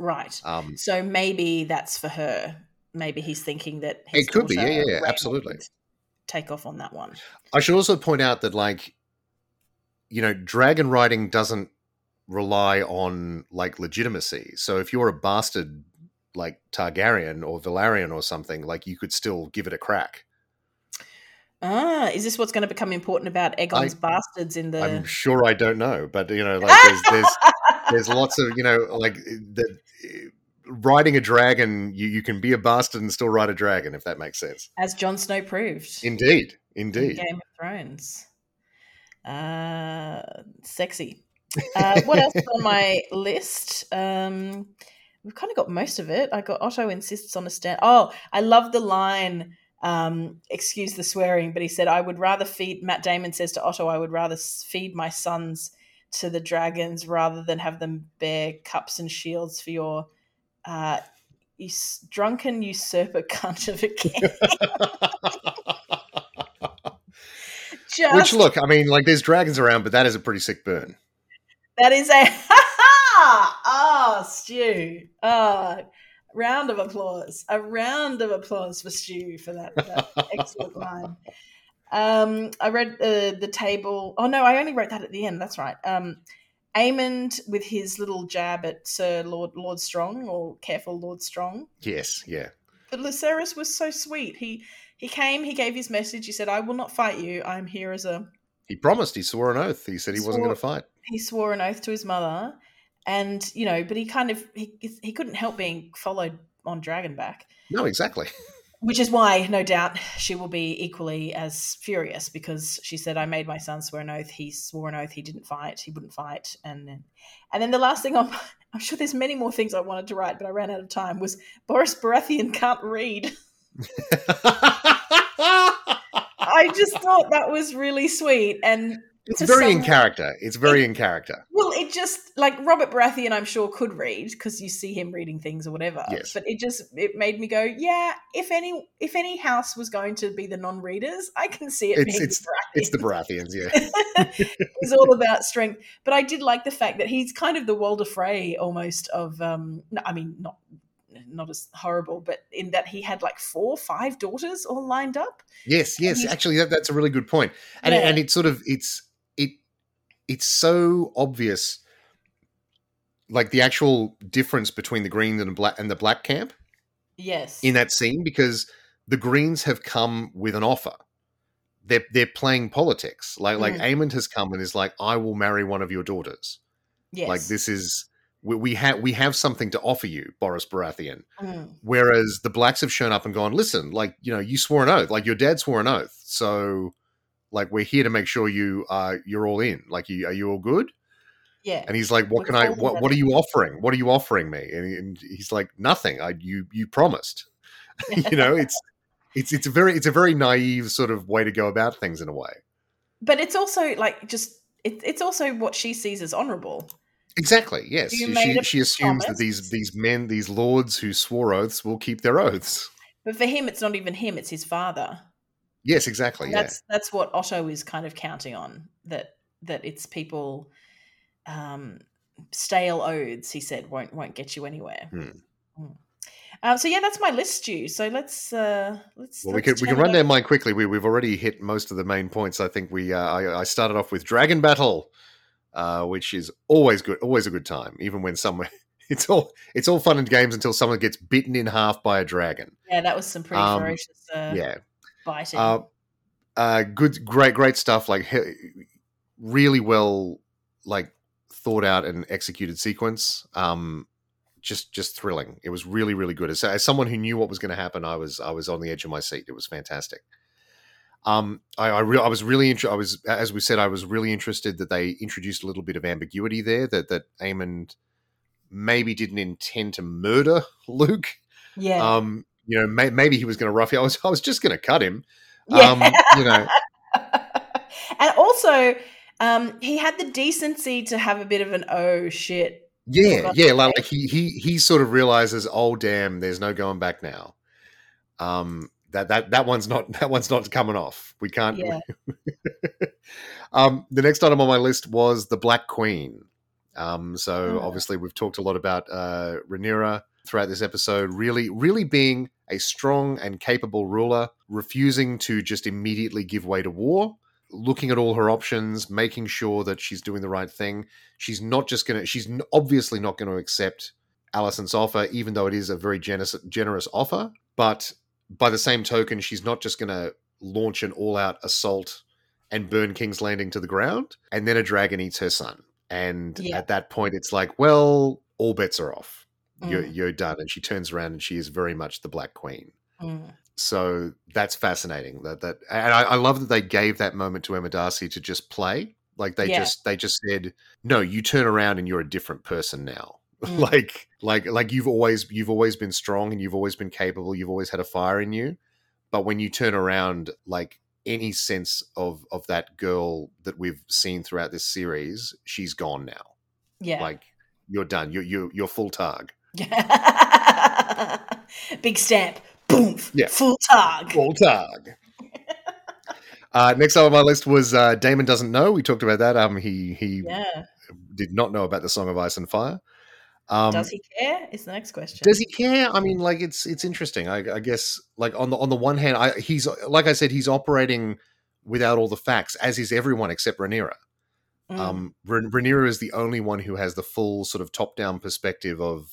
Right. So maybe that's for her. Maybe he's thinking that his daughter could be. Yeah, absolutely. Take off on that one. I should also point out that, dragon riding doesn't rely on legitimacy. So if you're a bastard Targaryen or Valyrian or something, you could still give it a crack. Is this what's going to become important about Aegon's bastards in the... I'm sure I don't know, but there's lots of riding a dragon. You can be a bastard and still ride a dragon, if that makes sense. As Jon Snow proved, indeed, in Game of Thrones. Sexy. What else is on my list? We've kind of got most of it. I got Otto insists on a stand. Oh, I love the line. Excuse the swearing, but he said, Matt Damon says to Otto, I would rather feed my sons to the dragons rather than have them bear cups and shields for your drunken usurper cunt of a king. Which, look, I mean, there's dragons around, but that is a pretty sick burn. That is a Stu. A round of applause for Stu for that excellent line. I read the table. Oh, no, I only wrote that at the end. That's right. Aemond with his little jab at Sir Lord Strong, or careful Lord Strong. Yes, yeah. But Lucerys was so sweet. He came, he gave his message. He said, I will not fight you. I'm here as a... He promised. He swore an oath. He said he wasn't going to fight. He swore an oath to his mother. And, but he kind of, he couldn't help being followed on Dragonback. No, exactly. Which is why, no doubt, she will be equally as furious, because she said, I made my son swear an oath. He swore an oath. He didn't fight. He wouldn't fight. And then the last thing, I'm sure there's many more things I wanted to write, but I ran out of time, was Boris Baratheon can't read. I just thought that was really sweet. And it's very in character. Well, it just, Robert Baratheon, I'm sure, could read, because you see him reading things or whatever. Yes. But it made me go, yeah, if any house was going to be the non-readers, I can see it being the Baratheons, yeah. It's all about strength. But I did like the fact that he's kind of the Walder Frey almost of, not as horrible, but in that he had 4-5 daughters all lined up. Yes. Actually, that's a really good point. And it's sort of, it's so obvious, the actual difference between the Greens and the black camp. Yes. In that scene, because the Greens have come with an offer. They're playing politics. Aemond has come and is I will marry one of your daughters. Yes. This is, we have something to offer you, Boris Baratheon. Mm. Whereas the blacks have shown up and gone, listen, you swore an oath, your dad swore an oath. So we're here to make sure you're all in. Are you all good? Yeah. And he's like, what are you offering? What are you offering me? And he's like, nothing. You promised. It's a very naive sort of way to go about things in a way. But it's also it's also what she sees as honorable. Exactly, yes. She assumes that these men, these lords who swore oaths, will keep their oaths. But for him, it's not even him, it's his father. Yes, exactly, yeah. That's what Otto is kind of counting on, that it's people, stale oaths, he said, won't get you anywhere. That's my list, Stu. So we can run down mine quickly. We've already hit most of the main points. I think I started off with Dragon Battle. Which is always good, always a good time, even when someone it's all fun and games until someone gets bitten in half by a dragon. Yeah, that was some pretty ferocious biting. Good, great stuff. Really well, thought out and executed sequence. Just thrilling. It was really, really good. As someone who knew what was going to happen, I was on the edge of my seat. It was fantastic. I was really interested that they introduced a little bit of ambiguity there, that Aemond maybe didn't intend to murder Luke. Yeah. You know, maybe he was going to rough him. I was just going to cut him. Yeah. You know. And also, he had the decency to have a bit of an "oh shit." Yeah, yeah. Like he sort of realizes, oh damn, there's no going back now. That one's not coming off. We can't. Yeah. The next item on my list was the Black Queen. So obviously we've talked a lot about Rhaenyra throughout this episode, really being a strong and capable ruler, refusing to just immediately give way to war, looking at all her options, making sure that she's doing the right thing. She's obviously not going to accept Alicent's offer, even though it is a very generous offer. But by the same token, she's not just going to launch an all-out assault and burn King's Landing to the ground, and then a dragon eats her son. And at that point, it's like, well, all bets are off. You're done. And she turns around and she is very much the Black Queen. Mm. So that's fascinating. And I love that they gave that moment to Emma Darcy to just play. Like they just said, no, you turn around and you're a different person now. Mm. like you've always been strong and you've always been capable. You've always had a fire in you. But when you turn around, like any sense of that girl that we've seen throughout this series, she's gone now. Yeah. Like you're done. You're full targ. Big stamp, boom, yeah. full targ. Next on my list was Daemon Doesn't Know. We talked about that. He did not know about the Song of Ice and Fire. Does he care? Is the next question. Does he care? I mean, like it's interesting. I guess, like on the one hand, he's like I said, he's operating without all the facts, as is everyone except Rhaenyra. Rhaenyra is the only one who has the full sort of top-down perspective of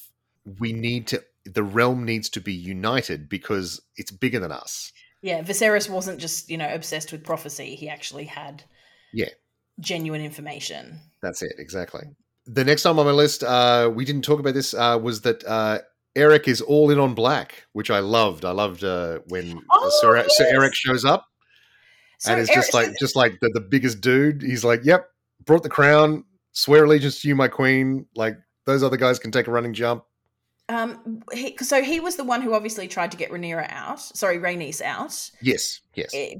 the realm needs to be united because it's bigger than us. Yeah, Viserys wasn't just, obsessed with prophecy. He actually had genuine information. That's it, exactly. The next time on my list, we didn't talk about this, was that Erryk is all in on black, which I loved. I loved when Sir Erryk shows up, and it's just like the biggest dude. He's like, "Yep, brought the crown, swear allegiance to you, my queen." Like those other guys can take a running jump. So he was the one who obviously tried to get Rhaenys out. Yes.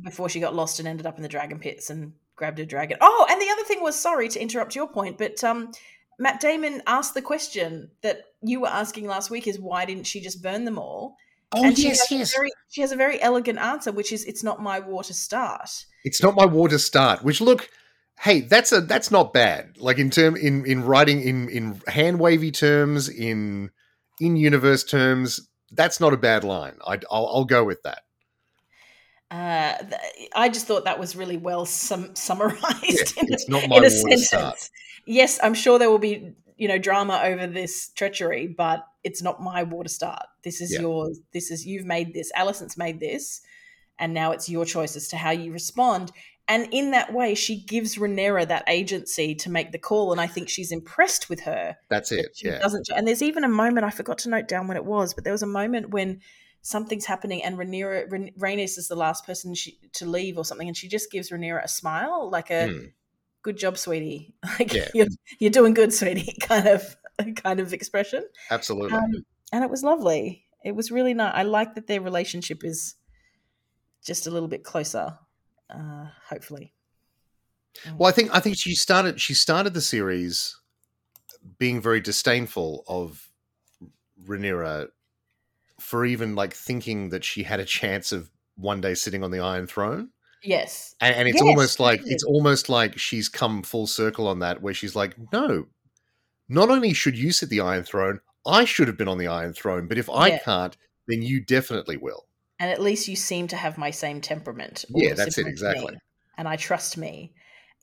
Before she got lost and ended up in the dragon pits and grabbed a dragon. Oh, and the other thing was, sorry to interrupt your point, but Matt Damon asked the question that you were asking last week: is why didn't she just burn them all? Oh, and yes. She has a very elegant answer, which is, "It's not my war to start." It's not my war to start. Which, look, hey, that's not bad. Like in writing in hand wavy terms, in universe terms, that's not a bad line. I'll go with that. I just thought that was really well summarized. Yeah, it's not my war to start. Yes, I'm sure there will be drama over this treachery, but it's not my war to start. This is yours. You've made this. Alicent's made this, and now it's your choice as to how you respond. And in that way, she gives Rhaenyra that agency to make the call, and I think she's impressed with her. That's it. Doesn't. And there's even a moment I forgot to note down when it was, but there was a moment when something's happening and Rhaenys is the last person to leave or something, and she just gives Rhaenyra a smile, like a good job, sweetie. Like you're doing good, sweetie, kind of expression. Absolutely. And it was lovely. It was really nice. I like that their relationship is just a little bit closer, hopefully. Well, I think she started the series being very disdainful of Rhaenyra for even like thinking that she had a chance of one day sitting on the Iron Throne. Yes. And it's almost like she's come full circle on that, where she's like, no, not only should you sit the Iron Throne, I should have been on the Iron Throne, but if I can't, then you definitely will. And at least you seem to have my same temperament. Yeah, that's it, exactly. And I trust me.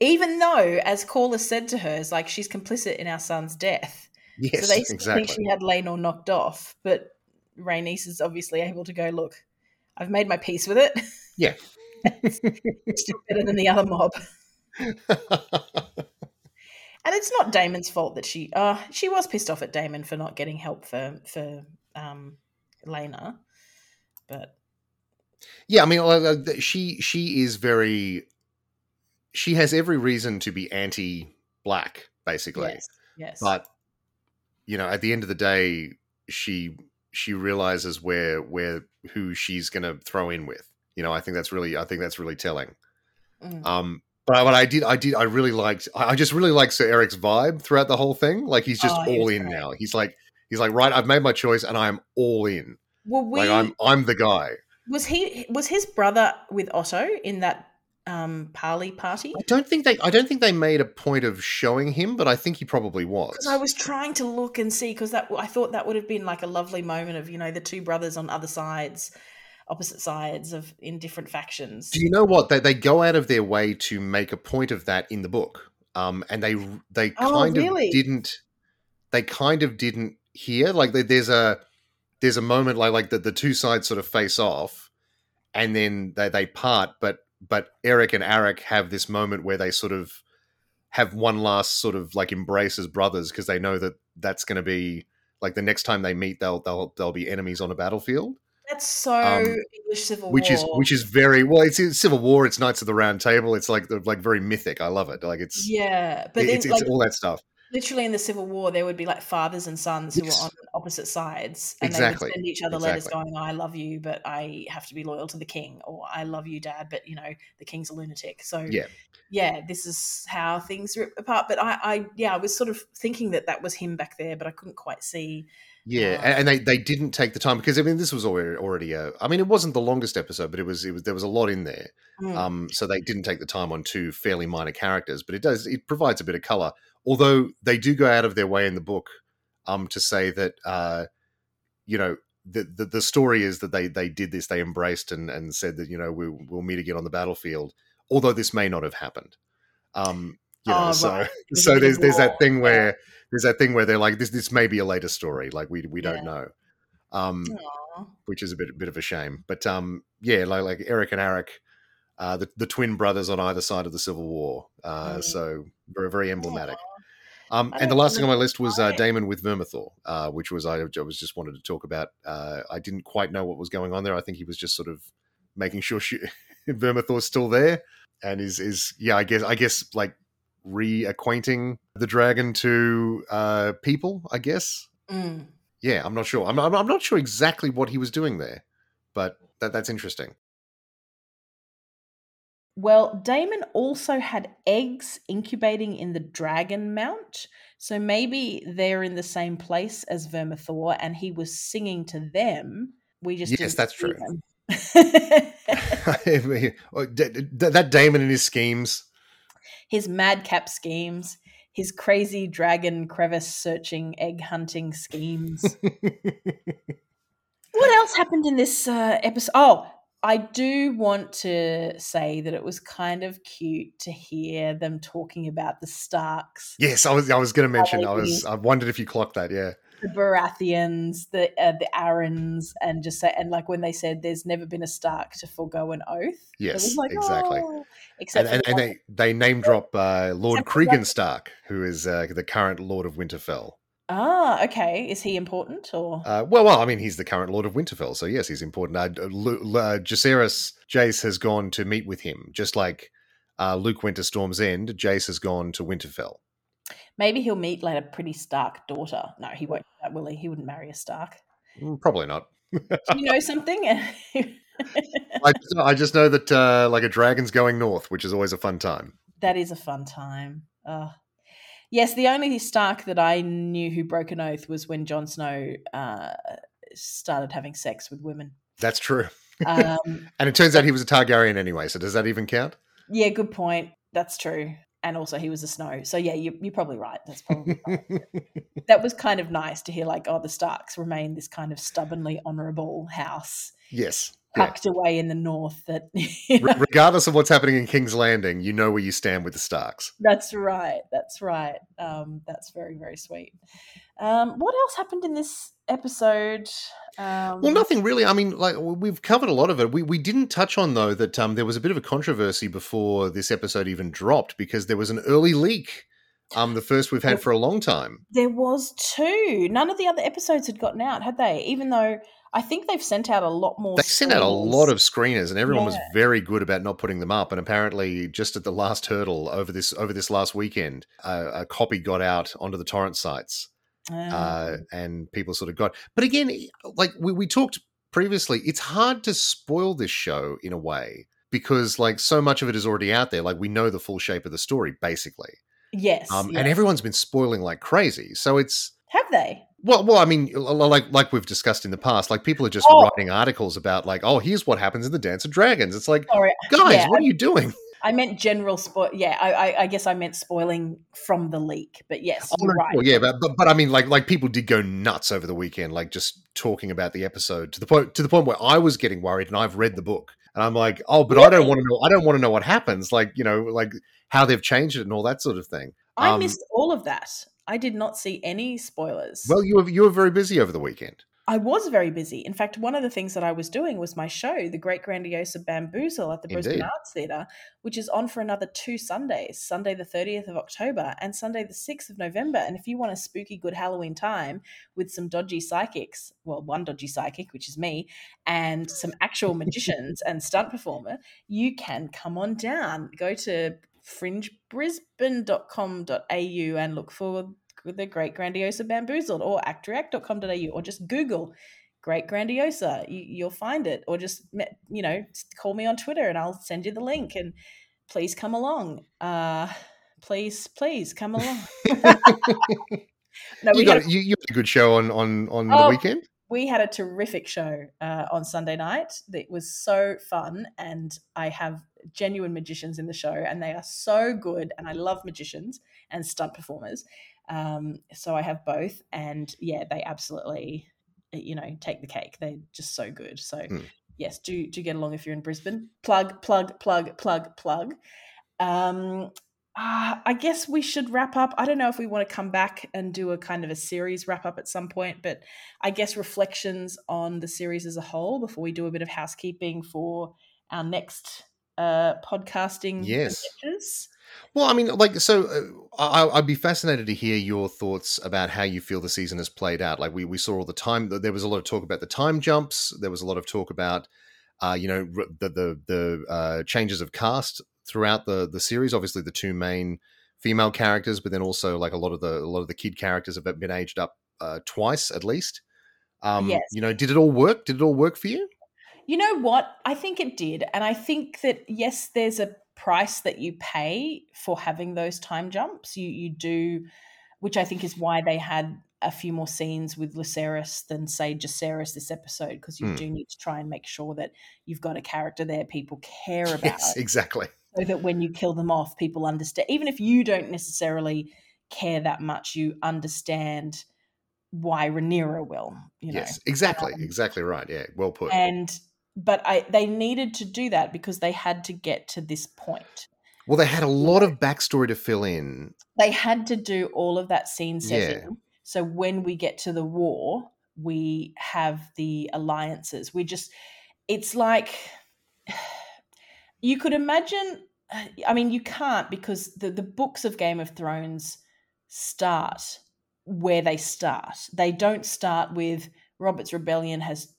Even though, as Cawlor said to her, it's like she's complicit in our son's death. Yes, so they think she had Laenor knocked off, but Rhaenys is obviously able to go, look, I've made my peace with it. Yeah. It's still better than the other mob. And it's not Daemon's fault that she was pissed off at Daemon for not getting help for Laenor. But yeah, I mean, she has every reason to be anti-black, basically. Yes. But you know, at the end of the day, she realizes where who she's going to throw in with. You know, I think that's really telling. Mm. But I really liked Sir Eryk's vibe throughout the whole thing. Like he's just all in now. He's like, right, I've made my choice and I'm all in. Well, I'm the guy. Was his brother with Otto in that parley party? I don't think they made a point of showing him, but I think he probably was. Because I was trying to look and see, because I thought that would have been like a lovely moment of, you know, the two brothers on other sides, opposite sides of in different factions. Do you know what? They go out of their way to make a point of that in the book. And they kind of didn't. They kind of didn't hear, like there's a moment like that the two sides sort of face off and then they part, but Erryk and Arrax have this moment where they sort of have one last sort of like embrace as brothers, because they know that that's going to be like the next time they meet, they'll be enemies on a battlefield. That's so English Civil War. Which is very, well, it's Civil War, it's Knights of the Round Table, it's like very mythic. I love it. Like it's, yeah, but it's, like, it's all that stuff. Literally in the Civil War, there would be like fathers and sons who were on opposite sides, and they would send each other letters going, I love you, but I have to be loyal to the king, or I love you, Dad, but you know, the king's a lunatic. So yeah this is how things rip apart. But I was sort of thinking that was him back there, but I couldn't quite see. Yeah, and they didn't take the time, because I mean this was already it wasn't the longest episode, but it was there was a lot in there. Mm. So they didn't take the time on two fairly minor characters, but it provides a bit of color. Although they do go out of their way in the book to say that, you know, the story is that they did this, they embraced and said that, you know, we'll meet again on the battlefield, although this may not have happened. Right. So there's that thing where they're like, this may be a later story, like we don't know, which is a bit of a shame. But like Erryk and Arrax, the twin brothers on either side of the Civil War, so very very emblematic. Aww. And the last thing on my list was Daemon with Vermithor, which was I just wanted to talk about. I didn't quite know what was going on there. I think he was just sort of making sure Vermithor's still there, and is I guess like reacquainting the dragon to people. I guess. Mm. Yeah, I'm not sure. I'm not sure exactly what he was doing there, but that's interesting. Well, Daemon also had eggs incubating in the dragon mount, so maybe they're in the same place as Vermithor, and he was singing to them. We just yes, that's true. That Daemon and his schemes, his madcap schemes, his crazy dragon crevice searching, egg hunting schemes. What else happened in this episode? Oh. I do want to say that it was kind of cute to hear them talking about the Starks. Yes, I was going to mention. I wondered if you clocked that. Yeah, the Baratheons, the Arryns, and just say, and like when they said, "There's never been a Stark to forego an oath." Yes, it was like, exactly. Oh. Except and they name drop Lord Cregan Stark, who is the current Lord of Winterfell. Ah, okay. Is he important, or? Well, I mean, he's the current Lord of Winterfell, so yes, he's important. Jace has gone to meet with him, just like Luke went to Storm's End. Jace has gone to Winterfell. Maybe he'll meet like a pretty Stark daughter. No, he won't. Will he? He wouldn't marry a Stark. Probably not. Do you know something? I just know that like a dragon's going north, which is always a fun time. That is a fun time. Yes, the only Stark that I knew who broke an oath was when Jon Snow started having sex with women. That's true. And it turns out he was a Targaryen anyway, so does that even count? Yeah, good point. That's true. And also he was a Snow. So, yeah, you're probably right. That's probably right. That was kind of nice to hear, like, oh, the Starks remain this kind of stubbornly honourable house. Yes. Tucked away in the north. That, you know. Regardless of what's happening in King's Landing, you know where you stand with the Starks. That's right. That's right. That's very, very sweet. What else happened in this episode? Well, nothing really. I mean, like we've covered a lot of it. We didn't touch on, though, that there was a bit of a controversy before this episode even dropped, because there was an early leak. The first we've had for a long time. There was two. None of the other episodes had gotten out, had they? Even though I think they've sent out a lot more. They sent out a lot of screeners, and everyone was very good about not putting them up. And apparently, just at the last hurdle over this last weekend, a copy got out onto the torrent sites, and people sort of got. But again, like we talked previously, it's hard to spoil this show in a way because like so much of it is already out there. Like we know the full shape of the story basically. Yes. And everyone's been spoiling like crazy. So it's have they? Well, I mean, like we've discussed in the past, like people are just writing articles about like, oh, here's what happens in the Dance of Dragons. It's like, guys, what are you doing? I meant general spoil. Yeah, I guess I meant spoiling from the leak. But yes, you're right. Well, yeah, but I mean, like people did go nuts over the weekend, like just talking about the episode to the point where I was getting worried, and I've read the book, and I'm like, oh, but really? I don't want to know what happens, like you know, like how they've changed it and all that sort of thing. I missed all of that. I did not see any spoilers. Well, you were very busy over the weekend. I was very busy. In fact, one of the things that I was doing was my show, The Great Grandiosa Bamboozle at the Brisbane Arts Theatre, which is on for another two Sundays, Sunday the 30th of October and Sunday the 6th of November. And if you want a spooky good Halloween time with some dodgy psychics, well, one dodgy psychic, which is me, and some actual magicians and stunt performer, you can come on down. Go to fringebrisbane.com.au and look for The Great Grandiosa Bamboozled, or actreact.com.au, or just Google Great Grandiosa. You'll find it, or just, you know, call me on Twitter and I'll send you the link, and please come along. Please come along. No, you had a good show on the weekend. We had a terrific show on Sunday night. It was so fun, and I have genuine magicians in the show, and they are so good, and I love magicians and stunt performers. So I have both, and yeah, they absolutely, you know, take the cake. They're just so good. So yes, do get along if you're in Brisbane. Plug. I guess we should wrap up. I don't know if we want to come back and do a kind of a series wrap up at some point, but I guess reflections on the series as a whole before we do a bit of housekeeping for our next podcasting. Yes. Adventures. Well, I mean, like, so I'd be fascinated to hear your thoughts about how you feel the season has played out. Like we saw all the time, there was a lot of talk about the time jumps. There was a lot of talk about, you know, the changes of cast throughout the series. Obviously the two main female characters, but then also like a lot of the kid characters have been aged up twice at least. Yes. You know, did it all work? Did it all work for you? You know what? I think it did. And I think that, yes, there's a price that you pay for having those time jumps. You do, which I think is why they had a few more scenes with Lucerys than, say, Jacaerys this episode, because you do need to try and make sure that you've got a character there people care about. Yes, exactly. So that when you kill them off, people understand. Even if you don't necessarily care that much, you understand why Rhaenyra will. You know? Yes, exactly. Exactly right. Yeah, well put. But they needed to do that because they had to get to this point. Well, they had a lot of backstory to fill in. They had to do all of that scene setting. Yeah. So when we get to the war, we have the alliances. It's like you could imagine, I mean, you can't, because the books of Game of Thrones start where they start. They don't start with Robert's Rebellion is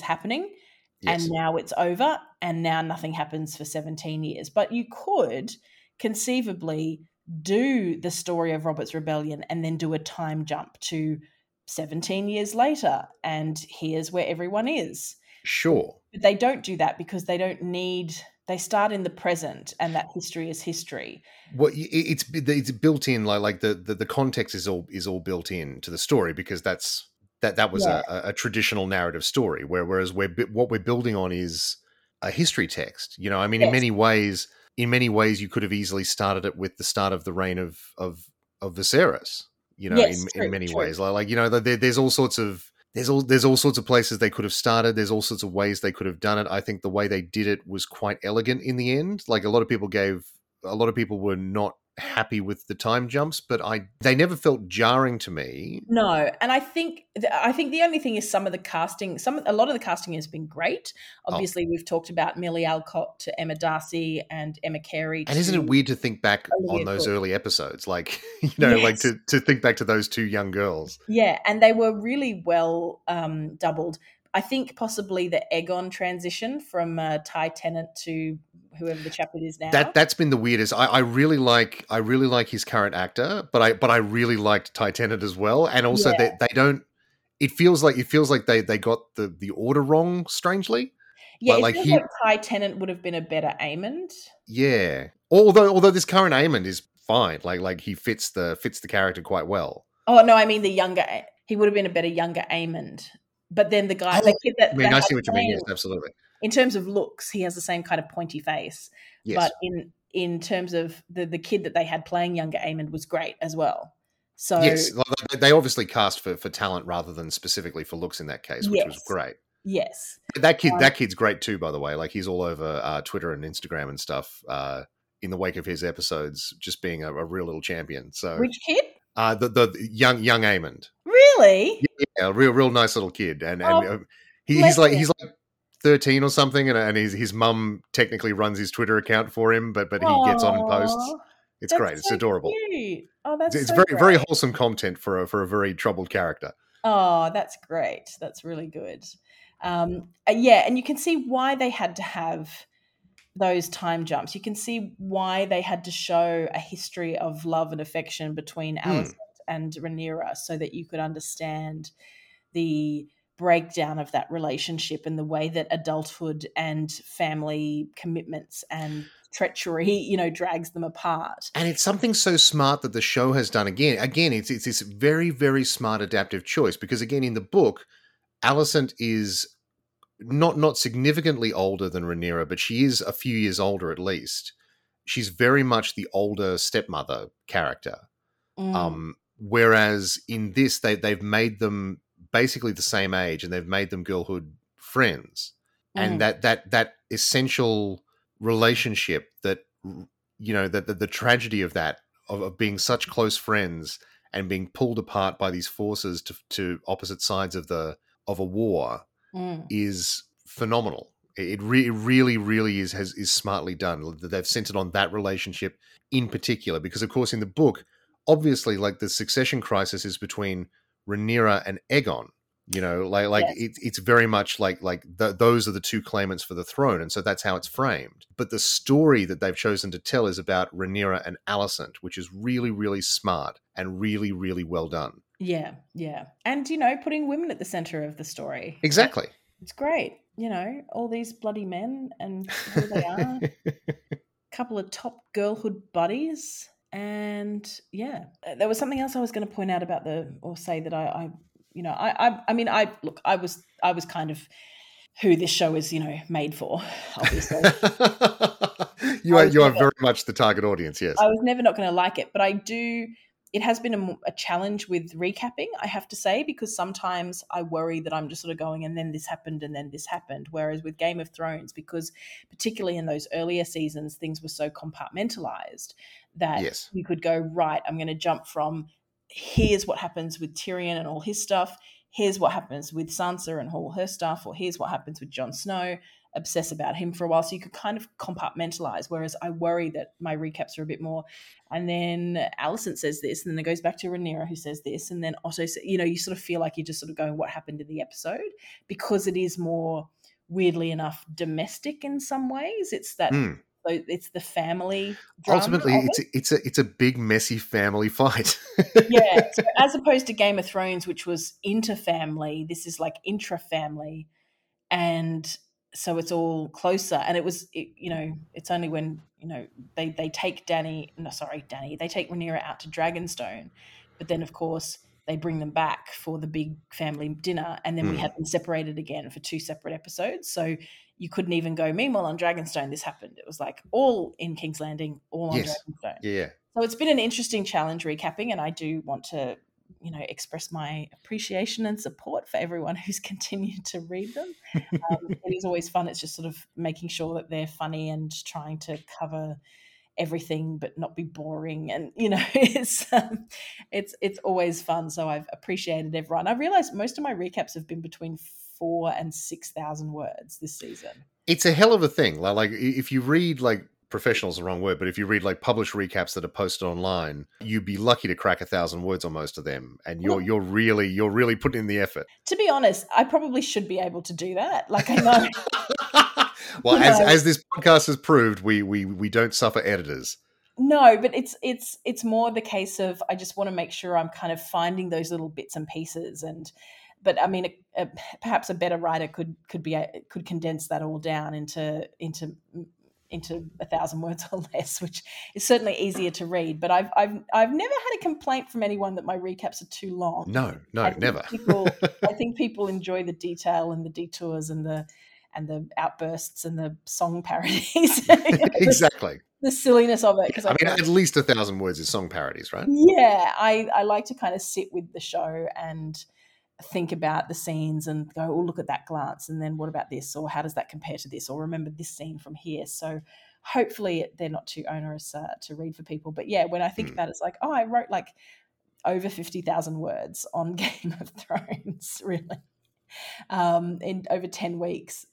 happening. Yes. And now it's over, and now nothing happens for 17 years. But you could conceivably do the story of Robert's Rebellion and then do a time jump to 17 years later, and here's where everyone is. Sure. But they don't do that because they don't need – they start in the present, and that history is history. Well, it's built in, like the context is all built in to the story, because that's – That was a traditional narrative story, whereas what we're building on is a history text. You know, I mean, yes. in many ways, you could have easily started it with the start of the reign of Viserys. You know, yes, in many ways, like you know, there's all sorts of there's all sorts of places they could have started. There's all sorts of ways they could have done it. I think the way they did it was quite elegant in the end. Like a lot of people were not happy with the time jumps, but they never felt jarring to me. No, and I think the only thing is a lot of the casting has been great. Obviously, we've talked about Millie Alcott to Emma Darcy and Emma Carey. And isn't it weird to think back on those early episodes, like you know, yes. like to think back to those two young girls? Yeah, and they were really well doubled. I think possibly the Aegon transition from Tye Tennant to whoever the chaplain is now. That's been the weirdest. I really like his current actor, but I really liked Tytanid as well. And also they don't. It feels like they got the order wrong, strangely. Yeah, but it feels like Ty Tennant would have been a better Aemond. Yeah, although this current Aemond is fine, like he fits the character quite well. Oh no, I mean the younger. He would have been a better younger Aemond. But then the guy, the kid that I see what you mean. Yes, absolutely. In terms of looks, he has the same kind of pointy face. Yes. But in terms of the kid that they had playing younger Aemond was great as well. So yes, they obviously cast for talent rather than specifically for looks in that case, which was great. Yes, that kid's great too. By the way, like he's all over Twitter and Instagram and stuff in the wake of his episodes, just being a real little champion. So which kid? The young Aemond. Really? Yeah, a real nice little kid, and he's like 13 or something, and his mum technically runs his Twitter account for him, but he gets on and posts. It's great. So it's adorable. Cute. Oh, that's it's so very great. Very wholesome content for a very troubled character. Oh, that's great. That's really good. And you can see why they had to have those time jumps. You can see why they had to show a history of love and affection between Alicent and Rhaenyra, so that you could understand the breakdown of that relationship and the way that adulthood and family commitments and treachery, drags them apart. And it's something so smart that the show has done again. Again, it's this very, very smart adaptive choice, because again, in the book, Alicent is not significantly older than Rhaenyra, but she is a few years older at least. She's very much the older stepmother character. Whereas in this, they've made them basically the same age, and they've made them girlhood friends. And that essential relationship that, that the tragedy of that, of being such close friends and being pulled apart by these forces to opposite sides of a war is phenomenal. It really is smartly done. They've centered on that relationship in particular, because of course in the book, obviously, like the succession crisis is between Rhaenyra and Aegon. It's very much like those are the two claimants for the throne, and so that's how it's framed. But the story that they've chosen to tell is about Rhaenyra and Alicent, which is really, really smart and really, really well done. Yeah. And, putting women at the center of the story. Exactly. It's great. All these bloody men and who they are. A couple of top girlhood buddies. And, there was something else I was going to point out about I was kind of who this show is, made for, obviously. you are very much the target audience, yes. I was never not going to like it, but I do... It has been a challenge with recapping, I have to say, because sometimes I worry that I'm just sort of going, and then this happened, and then this happened. Whereas with Game of Thrones, because particularly in those earlier seasons, things were so compartmentalized that you could go, right, I'm going to jump from here's what happens with Tyrion and all his stuff, here's what happens with Sansa and all her stuff, or here's what happens with Jon Snow, obsess about him for a while. So you could kind of compartmentalize, whereas I worry that my recaps are a bit more, and then Alicent says this, and then it goes back to Rhaenyra who says this, and then Otto says, you sort of feel like you're just sort of going, what happened in the episode? Because it is more, weirdly enough, domestic in some ways. It's that... So it's the family drama. Ultimately, it's a big, messy family fight. So as opposed to Game of Thrones, which was inter-family, this is like intra-family, and so it's all closer. And it was, it's only when they take Rhaenyra out to Dragonstone, but then of course they bring them back for the big family dinner, and then we had them separated again for two separate episodes. So you couldn't even go, meanwhile on Dragonstone this happened. It was like all in King's Landing, all on Dragonstone. Yeah. So it's been an interesting challenge recapping, and I do want to, express my appreciation and support for everyone who's continued to read them. It is always fun. It's just sort of making sure that they're funny and trying to cover everything but not be boring, and it's always fun. So I've appreciated everyone. I realized most of my recaps have been between 4,000 and 6,000 words this season. It's a hell of a thing. Like if you read, like, professional's the wrong word, but if you read like published recaps that are posted online, you'd be lucky to crack 1,000 words on most of them. And you're really putting in the effort. To be honest, I probably should be able to do that. Like I know Well, as this podcast has proved, we don't suffer editors. No, but it's more the case of I just want to make sure I'm kind of finding those little bits and pieces, and but I mean, perhaps a better writer could condense that all down into 1,000 words or less, which is certainly easier to read. But I've never had a complaint from anyone that my recaps are too long. No, never. I think people enjoy the detail and the detours and the outbursts and the song parodies. Exactly. The silliness of it. I mean, at least 1,000 words is song parodies, right? Yeah, I like to kind of sit with the show and think about the scenes and go, oh, look at that glance, and then what about this, or how does that compare to this, or remember this scene from here. So hopefully they're not too onerous to read for people. But, yeah, when I think about it, it's like, oh, I wrote like over 50,000 words on Game of Thrones, really, in over 10 weeks.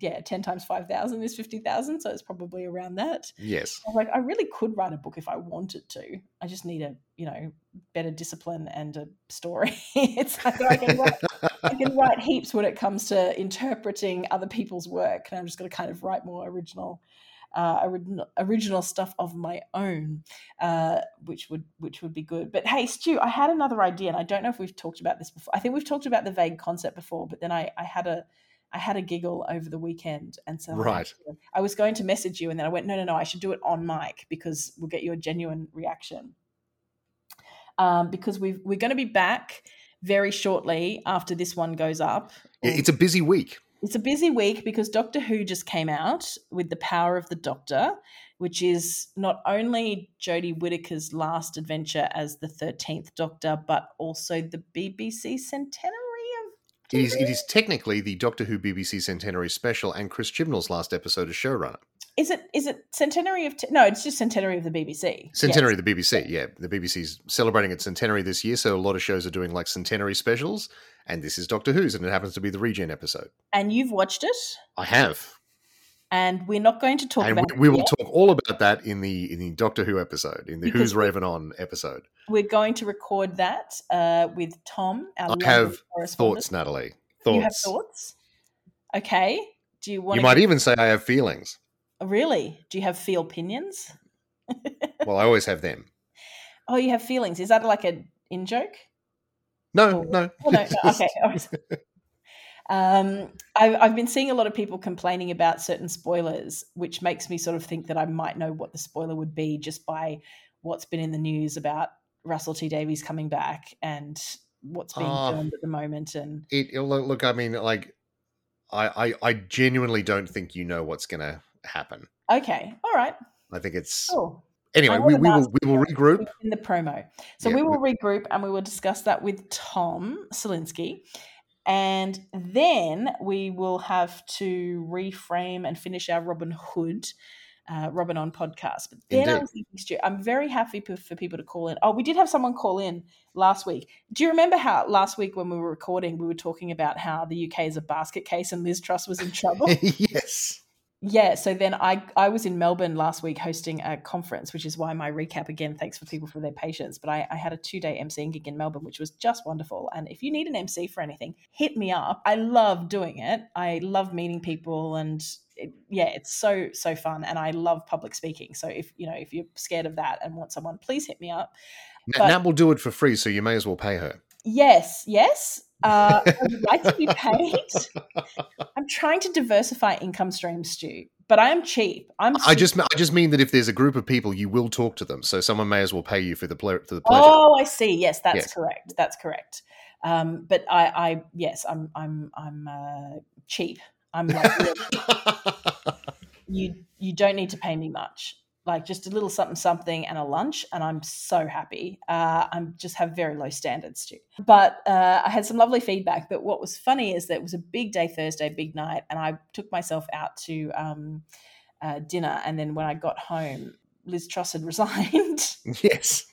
10 times 5,000 is 50,000, so it's probably around that. Yes. I'm like, I really could write a book if I wanted to. I just need a, better discipline and a story. It's like I can write heaps when it comes to interpreting other people's work, and I'm just going to kind of write more original stuff of my own, which would be good. But hey, Stu, I had another idea, and I don't know if we've talked about this before. I think we've talked about the vague concept before, but then I had a giggle over the weekend, and so right. I was going to message you, and then I went, no, I should do it on mic because we'll get your genuine reaction. Because we're going to be back very shortly after this one goes up. Yeah, it's a busy week. It's a busy week because Doctor Who just came out with The Power of the Doctor, which is not only Jodie Whittaker's last adventure as the 13th Doctor, but also the BBC centenary. It is technically the Doctor Who BBC Centenary special and Chris Chibnall's last episode as showrunner. Is it Centenary of... No, it's just Centenary of the BBC. Centenary of the BBC, yeah. The BBC's celebrating its centenary this year, so a lot of shows are doing like centenary specials, and this is Doctor Who's, and it happens to be the Regen episode. And you've watched it? I have. And we're not going to talk about it. We will talk all about that in the Doctor Who episode, in the Who's Raven On episode. We're going to record that with Tom. Our I have thoughts, Natalie. Thoughts. You have thoughts? Okay. Do you want? You might even say I have feelings. Really? Do you have feel opinions? Well, I always have them. Oh, you have feelings. Is that like an in joke? No. Oh, no. Okay. All right. I've been seeing a lot of people complaining about certain spoilers, which makes me sort of think that I might know what the spoiler would be just by what's been in the news about Russell T Davies coming back and what's being filmed at the moment. And look, I mean, like, I genuinely don't think you know what's going to happen. Okay, all right. I think it's cool. Anyway, we will regroup in the promo. So yeah, we will regroup and we will discuss that with Tom Selinsky. And then we will have to reframe and finish our Robin Hood, Robin On podcast. But then I was thinking, Stu, I'm very happy for people to call in. Oh, we did have someone call in last week. Do you remember how last week when we were recording, we were talking about how the UK is a basket case and Liz Truss was in trouble? Yes. Yeah, so then I was in Melbourne last week hosting a conference, which is why my recap, again, thanks for people for their patience, but I had a 2-day emceeing gig in Melbourne, which was just wonderful. And if you need an MC for anything, hit me up. I love doing it. I love meeting people and it's so, so fun. And I love public speaking. So if you're scared of that and want someone, please hit me up. Nat will do it for free, so you may as well pay her. Yes. I would like to be paid. I'm trying to diversify income streams, Stu, but I am cheap. I just mean that if there's a group of people, you will talk to them, so someone may as well pay you for the pleasure. Oh, I see. Yes, that's correct. That's correct. But I'm cheap. I'm like you don't need to pay me much. Like just a little something and a lunch, and I'm so happy. I just have very low standards too. But I had some lovely feedback. But what was funny is that it was a big day Thursday, big night, and I took myself out to dinner. And then when I got home, Liz Truss had resigned. Yes.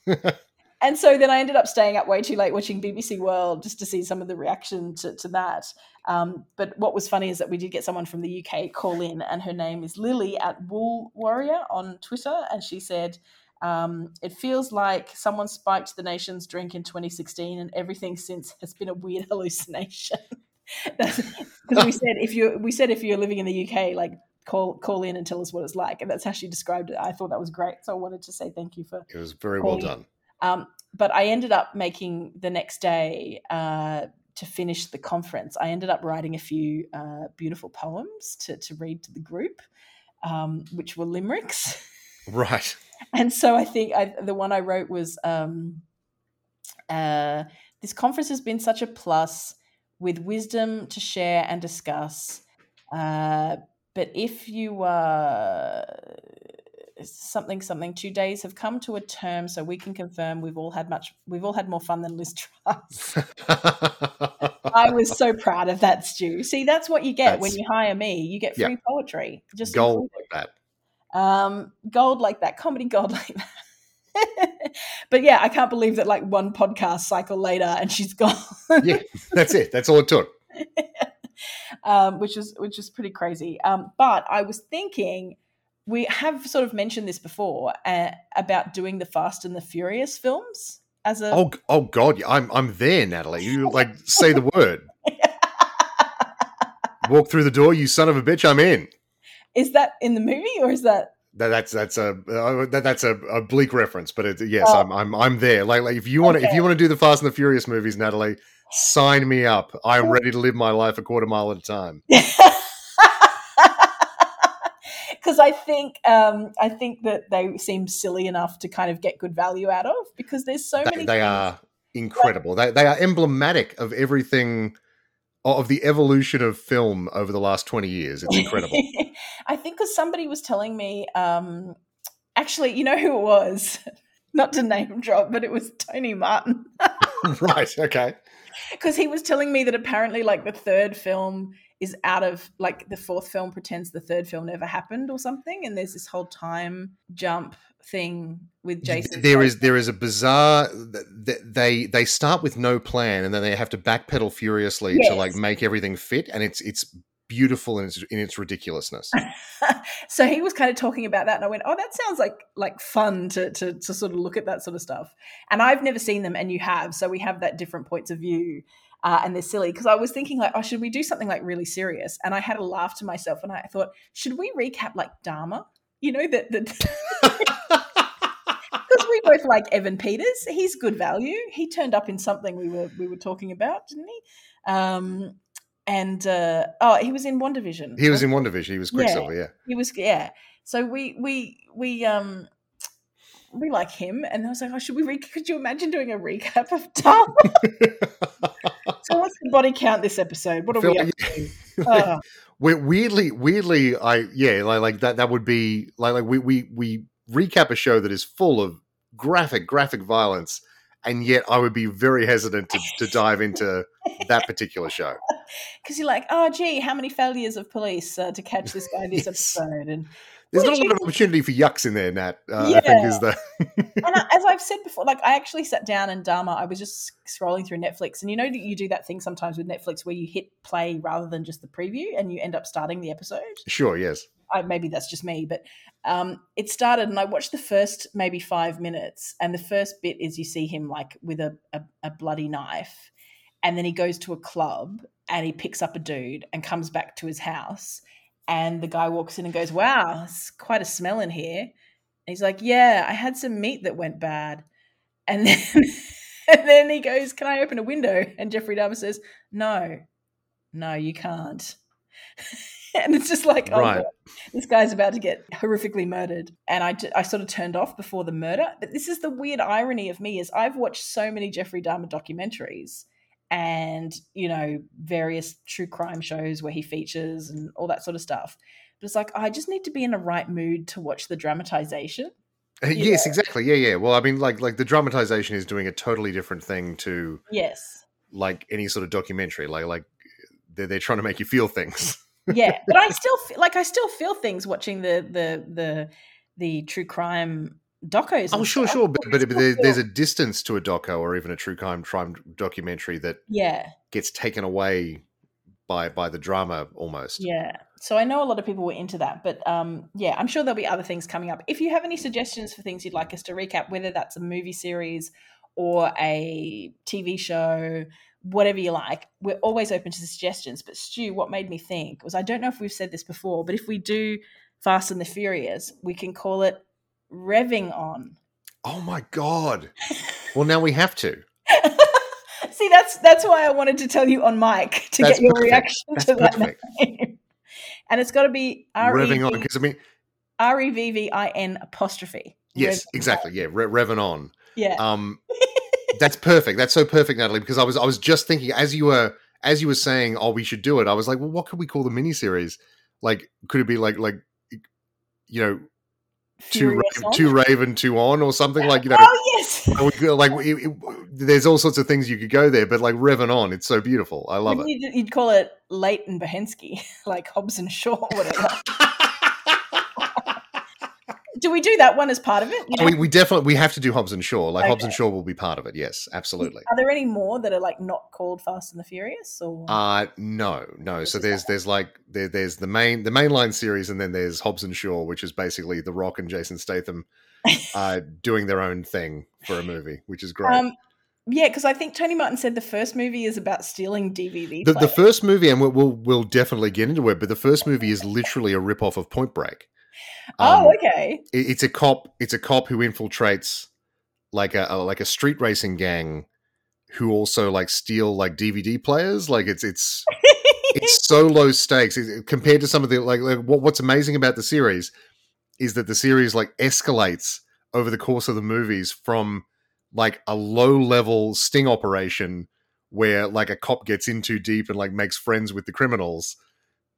And so then I ended up staying up way too late watching BBC World just to see some of the reaction to that. But what was funny is that we did get someone from the UK call in, and her name is Lily at Wool Warrior on Twitter. And she said, it feels like someone spiked the nation's drink in 2016 and everything since has been a weird hallucination. Because we said if you're living in the UK, like call in and tell us what it's like, and that's how she described it. I thought that was great, so I wanted to say thank you for. It was very well done. But I ended up making the next day to finish the conference. I ended up writing a few beautiful poems to read to the group, which were limericks. Right. And so I think the one I wrote was, this conference has been such a plus with wisdom to share and discuss. But if you are something, 2 days have come to a term, so we can confirm we've all had more fun than Liz Truss. I was so proud of that, Stu. See, that's what you get when you hire me. You get free poetry. Just gold like that. Gold like that. Comedy gold like that. But yeah, I can't believe that like one podcast cycle later and she's gone. Yeah, that's it. That's all it took. Which is pretty crazy. But I was thinking, we have sort of mentioned this before about doing the Fast and the Furious films as a. Oh God, I'm there, Natalie. You like say the word. Walk through the door, you son of a bitch. I'm in. Is that in the movie or is that? That's a bleak reference, but yes. I'm there. Like if you want to do the Fast and the Furious movies, Natalie, sign me up. I'm ready to live my life a quarter mile at a time. Because I think that they seem silly enough to kind of get good value out of, because there's so many. They are incredible. They are emblematic of everything, of the evolution of film over the last 20 years. It's incredible. I think because somebody was telling me, actually, you know who it was? Not to name drop, but it was Tony Martin. Right, okay. Because he was telling me that apparently like the third film is out of, like the fourth film pretends the third film never happened or something, and there's this whole time jump thing with Jason. There is a bizarre, they start with no plan and then they have to backpedal furiously to like make everything fit, and it's beautiful in its ridiculousness. So he was kind of talking about that, and I went, oh, that sounds like fun to sort of look at that sort of stuff. And I've never seen them, and you have, so we have that different points of view. And they're silly, because I was thinking like, oh, should we do something like really serious? And I had a laugh to myself, and I thought, should we recap like Dharma? You know that because we both like Evan Peters. He's good value. He turned up in something we were talking about, didn't he? And he was in WandaVision. He was Quicksilver. Yeah. He was. Yeah. So we like him, and I was like, oh, should we? Could you imagine doing a recap of Dharma? So what's the body count this episode? What are we up to? We're weirdly, like that. That would be like we recap a show that is full of graphic violence, and yet I would be very hesitant to dive into that particular show. Because you're like, oh, gee, how many failures of police to catch this guy this episode? And there's not a lot of opportunity for yucks in there, Nat. I think is the. And as I've said before, like I actually sat down and Dharma, I was just scrolling through Netflix, and you know that you do that thing sometimes with Netflix where you hit play rather than just the preview, and you end up starting the episode. Sure. Yes. Maybe that's just me, but it started, and I watched the first maybe 5 minutes, and the first bit is you see him like with a bloody knife, and then he goes to a club and he picks up a dude and comes back to his house, and the guy walks in and goes, wow, it's quite a smell in here. And he's like, yeah, I had some meat that went bad. And then he goes, can I open a window? And Jeffrey Dahmer says, no, you can't. And it's just like, right. Oh, God, this guy's about to get horrifically murdered. And I sort of turned off before the murder. But this is the weird irony of me, is I've watched so many Jeffrey Dahmer documentaries and, you know, various true crime shows where he features and all that sort of stuff. But it's like, I just need to be in the right mood to watch the dramatization. Yes, know? Exactly. Yeah. Well, I mean, like the dramatization is doing a totally different thing to like any sort of documentary. Like they're trying to make you feel things. Yeah, but I still feel things watching the true crime docos. Oh, sure, but there's a distance to a doco or even a true crime documentary that gets taken away by the drama almost. Yeah, so I know a lot of people were into that, but I'm sure there'll be other things coming up. If you have any suggestions for things you'd like us to recap, whether that's a movie series or a TV show, whatever you like. We're always open to suggestions. But Stu, what made me think was, I don't know if we've said this before, but if we do Fast and the Furious, we can call it Revving On. Oh my God. Well, now we have to. See, that's why I wanted to tell you on mic to that's get your perfect. Reaction that's to perfect. That name. And it's got to be Revving On, because I mean Revvin apostrophe. Yes, Revving exactly. On. Yeah, Revving On. Yeah. That's perfect. That's so perfect, Natalie, because I was just thinking as you were saying, oh, we should do it. I was like, well, what could we call the miniseries? Like, could it be like you know, Two Raven, Two On, or something like, you know. Oh yes. There's all sorts of things you could go there, but like Revan On, it's so beautiful. I love it. You'd call it Leighton Bohensky, like Hobbs and Shaw, or whatever. Do we do that one as part of it? You know? We definitely have to do Hobbs and Shaw. Like, okay. Hobbs and Shaw will be part of it. Yes, absolutely. Are there any more that are like not called Fast and the Furious? Or no. So there's the mainline series, and then there's Hobbs and Shaw, which is basically The Rock and Jason Statham doing their own thing for a movie, which is great. Yeah, because I think Tony Martin said the first movie is about stealing DVD. The first movie, and we'll definitely get into it, but the first movie is literally a ripoff of Point Break. Okay. It's a cop who infiltrates like a street racing gang who also like steal like DVD players. Like it's it's so low stakes compared to some of the like what's amazing about the series is that the series like escalates over the course of the movies from like a low level sting operation where like a cop gets in too deep and like makes friends with the criminals.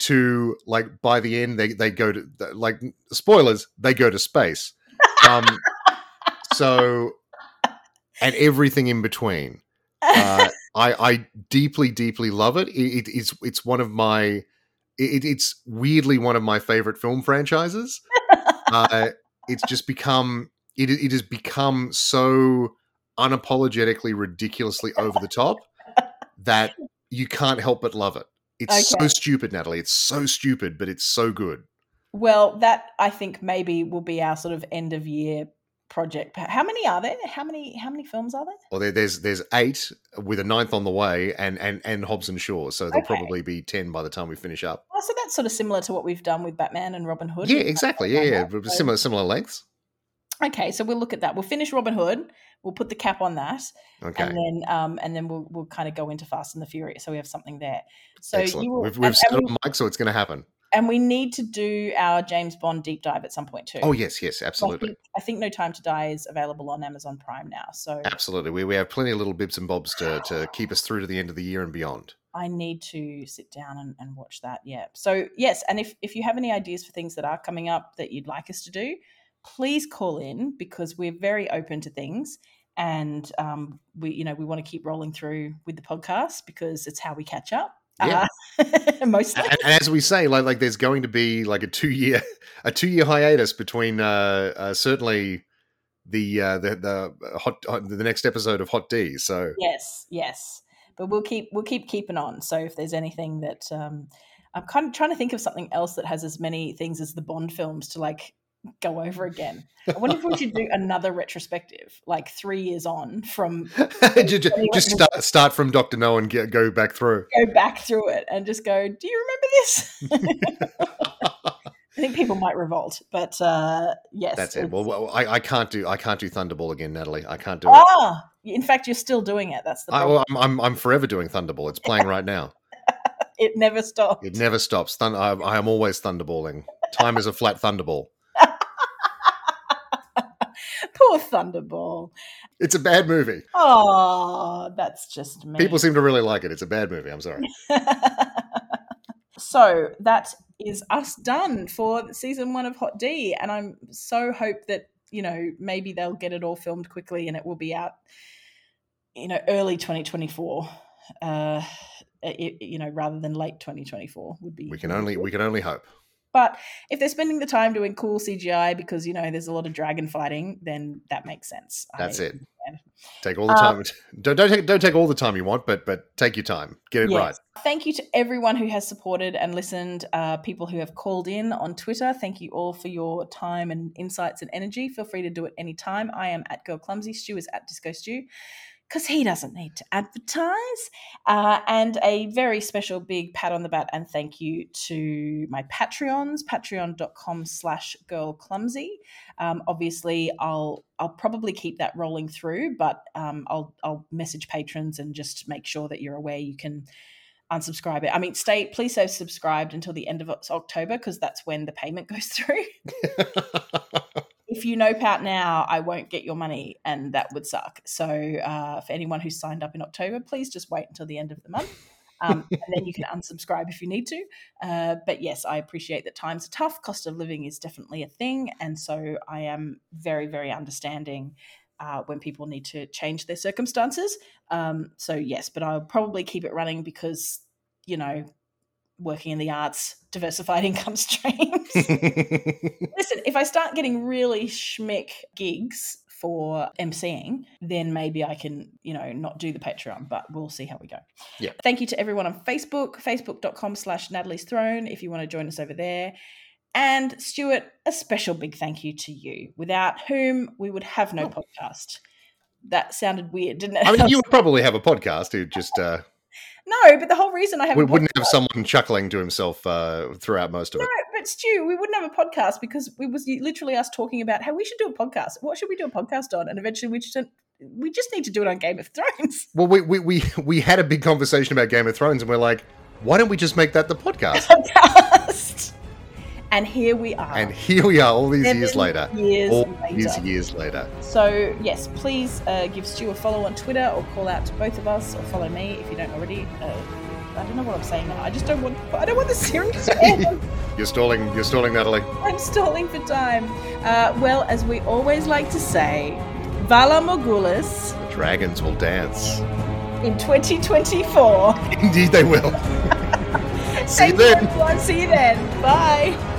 To like by the end they go to like spoilers, they go to space, so and everything in between. I deeply love it. It's weirdly one of my favorite film franchises. It has become so unapologetically ridiculously over the top that you can't help but love it. It's okay. So stupid, Natalie. It's so stupid, but it's so good. Well, that I think maybe will be our sort of end of year project. How many are there? How many films are there? Well, there's 8 with a 9th on the way, and Hobbs and Shaw. So there'll probably be 10 by the time we finish up. Well, so that's sort of similar to what we've done with Batman and Robin Hood. Yeah, exactly. Yeah. Similar lengths. Okay, so we'll look at that. We'll finish Robin Hood. We'll put the cap on that, okay, and then we'll kind of go into Fast and the Furious. So we have something there. So excellent. We've set up Mike, so it's going to happen. And we need to do our James Bond deep dive at some point too. Oh yes, absolutely. I think No Time to Die is available on Amazon Prime now. So absolutely, we have plenty of little bibs and bobs to keep us through to the end of the year and beyond. I need to sit down and watch that. Yeah. So yes, and if you have any ideas for things that are coming up that you'd like us to do, please call in, because we're very open to things, and we want to keep rolling through with the podcast because it's how we catch up. Yeah. Mostly. And as we say, like there's going to be like a two year hiatus between certainly the next episode of Hot D. So yes, but we'll keep keeping on. So if there's anything that I'm kind of trying to think of something else that has as many things as the Bond films to like go over again. I wonder if we should do another retrospective, like 3 years on from. just start from Dr. No and go back through. Go back through it and just go, do you remember this? I think people might revolt, but yes. That's it. Well, I can't do Thunderball again, Natalie. I can't do it. Ah, in fact, you're still doing it. That's the problem. I'm forever doing Thunderball. It's playing right now. It never stops. It never stops. I am always Thunderballing. Time is a flat Thunderball. Poor Thunderball. It's a bad movie. Oh, that's just me. People seem to really like it. It's a bad movie. I'm sorry. So that is us done for season 1 of Hot D. And I'm so hope that, you know, maybe they'll get it all filmed quickly and it will be out, you know, early 2024. Rather than late 2024 would be. We can only hope. But if they're spending the time doing cool CGI because, you know, there's a lot of dragon fighting, then that makes sense. That's it. Yeah. Take all the time. Don't take all the time you want, but take your time. Get it right. Thank you to everyone who has supported and listened, people who have called in on Twitter. Thank you all for your time and insights and energy. Feel free to do it anytime. I am @GirlClumsy. Stu is @DiscoStu. because he doesn't need to advertise. And a very special big pat on the back and thank you to my Patreons, patreon.com/girlclumsy. Obviously, I'll probably keep that rolling through, but I'll message patrons and just make sure that you're aware you can unsubscribe it. I mean, please stay subscribed until the end of October because that's when the payment goes through. If you nope out now, I won't get your money and that would suck. So for anyone who signed up in October, please just wait until the end of the month and then you can unsubscribe if you need to. But yes, I appreciate that times are tough. Cost of living is definitely a thing. And so I am very, very understanding when people need to change their circumstances. So yes, but I'll probably keep it running because, you know, working in the arts, diversified income streams. Listen, if I start getting really schmick gigs for emceeing, then maybe I can, you know, not do the Patreon, but we'll see how we go. Yeah. Thank you to everyone on Facebook, facebook.com/Natalie's Throne if you want to join us over there. And Stuart, a special big thank you to you, without whom we would have no podcast. That sounded weird, didn't it? I mean, you would probably have a podcast who just... No, but the whole reason I have wouldn't have someone chuckling to himself throughout most of it. No, but Stu, we wouldn't have a podcast because it was literally us talking about how we should do a podcast. What should we do a podcast on? And eventually we just need to do it on Game of Thrones. Well, we had a big conversation about Game of Thrones and we're like, why don't we just make that the podcast? And here we are. All these years later. So, yes, please give Stu a follow on Twitter or call out to both of us or follow me if you don't already. I don't know what I'm saying now. I don't want the series to end. You're stalling, Natalie. I'm stalling for time. Well, as we always like to say, Vala Morgulis. The dragons will dance. In 2024. Indeed they will. See you then. Everyone. See you then. Bye.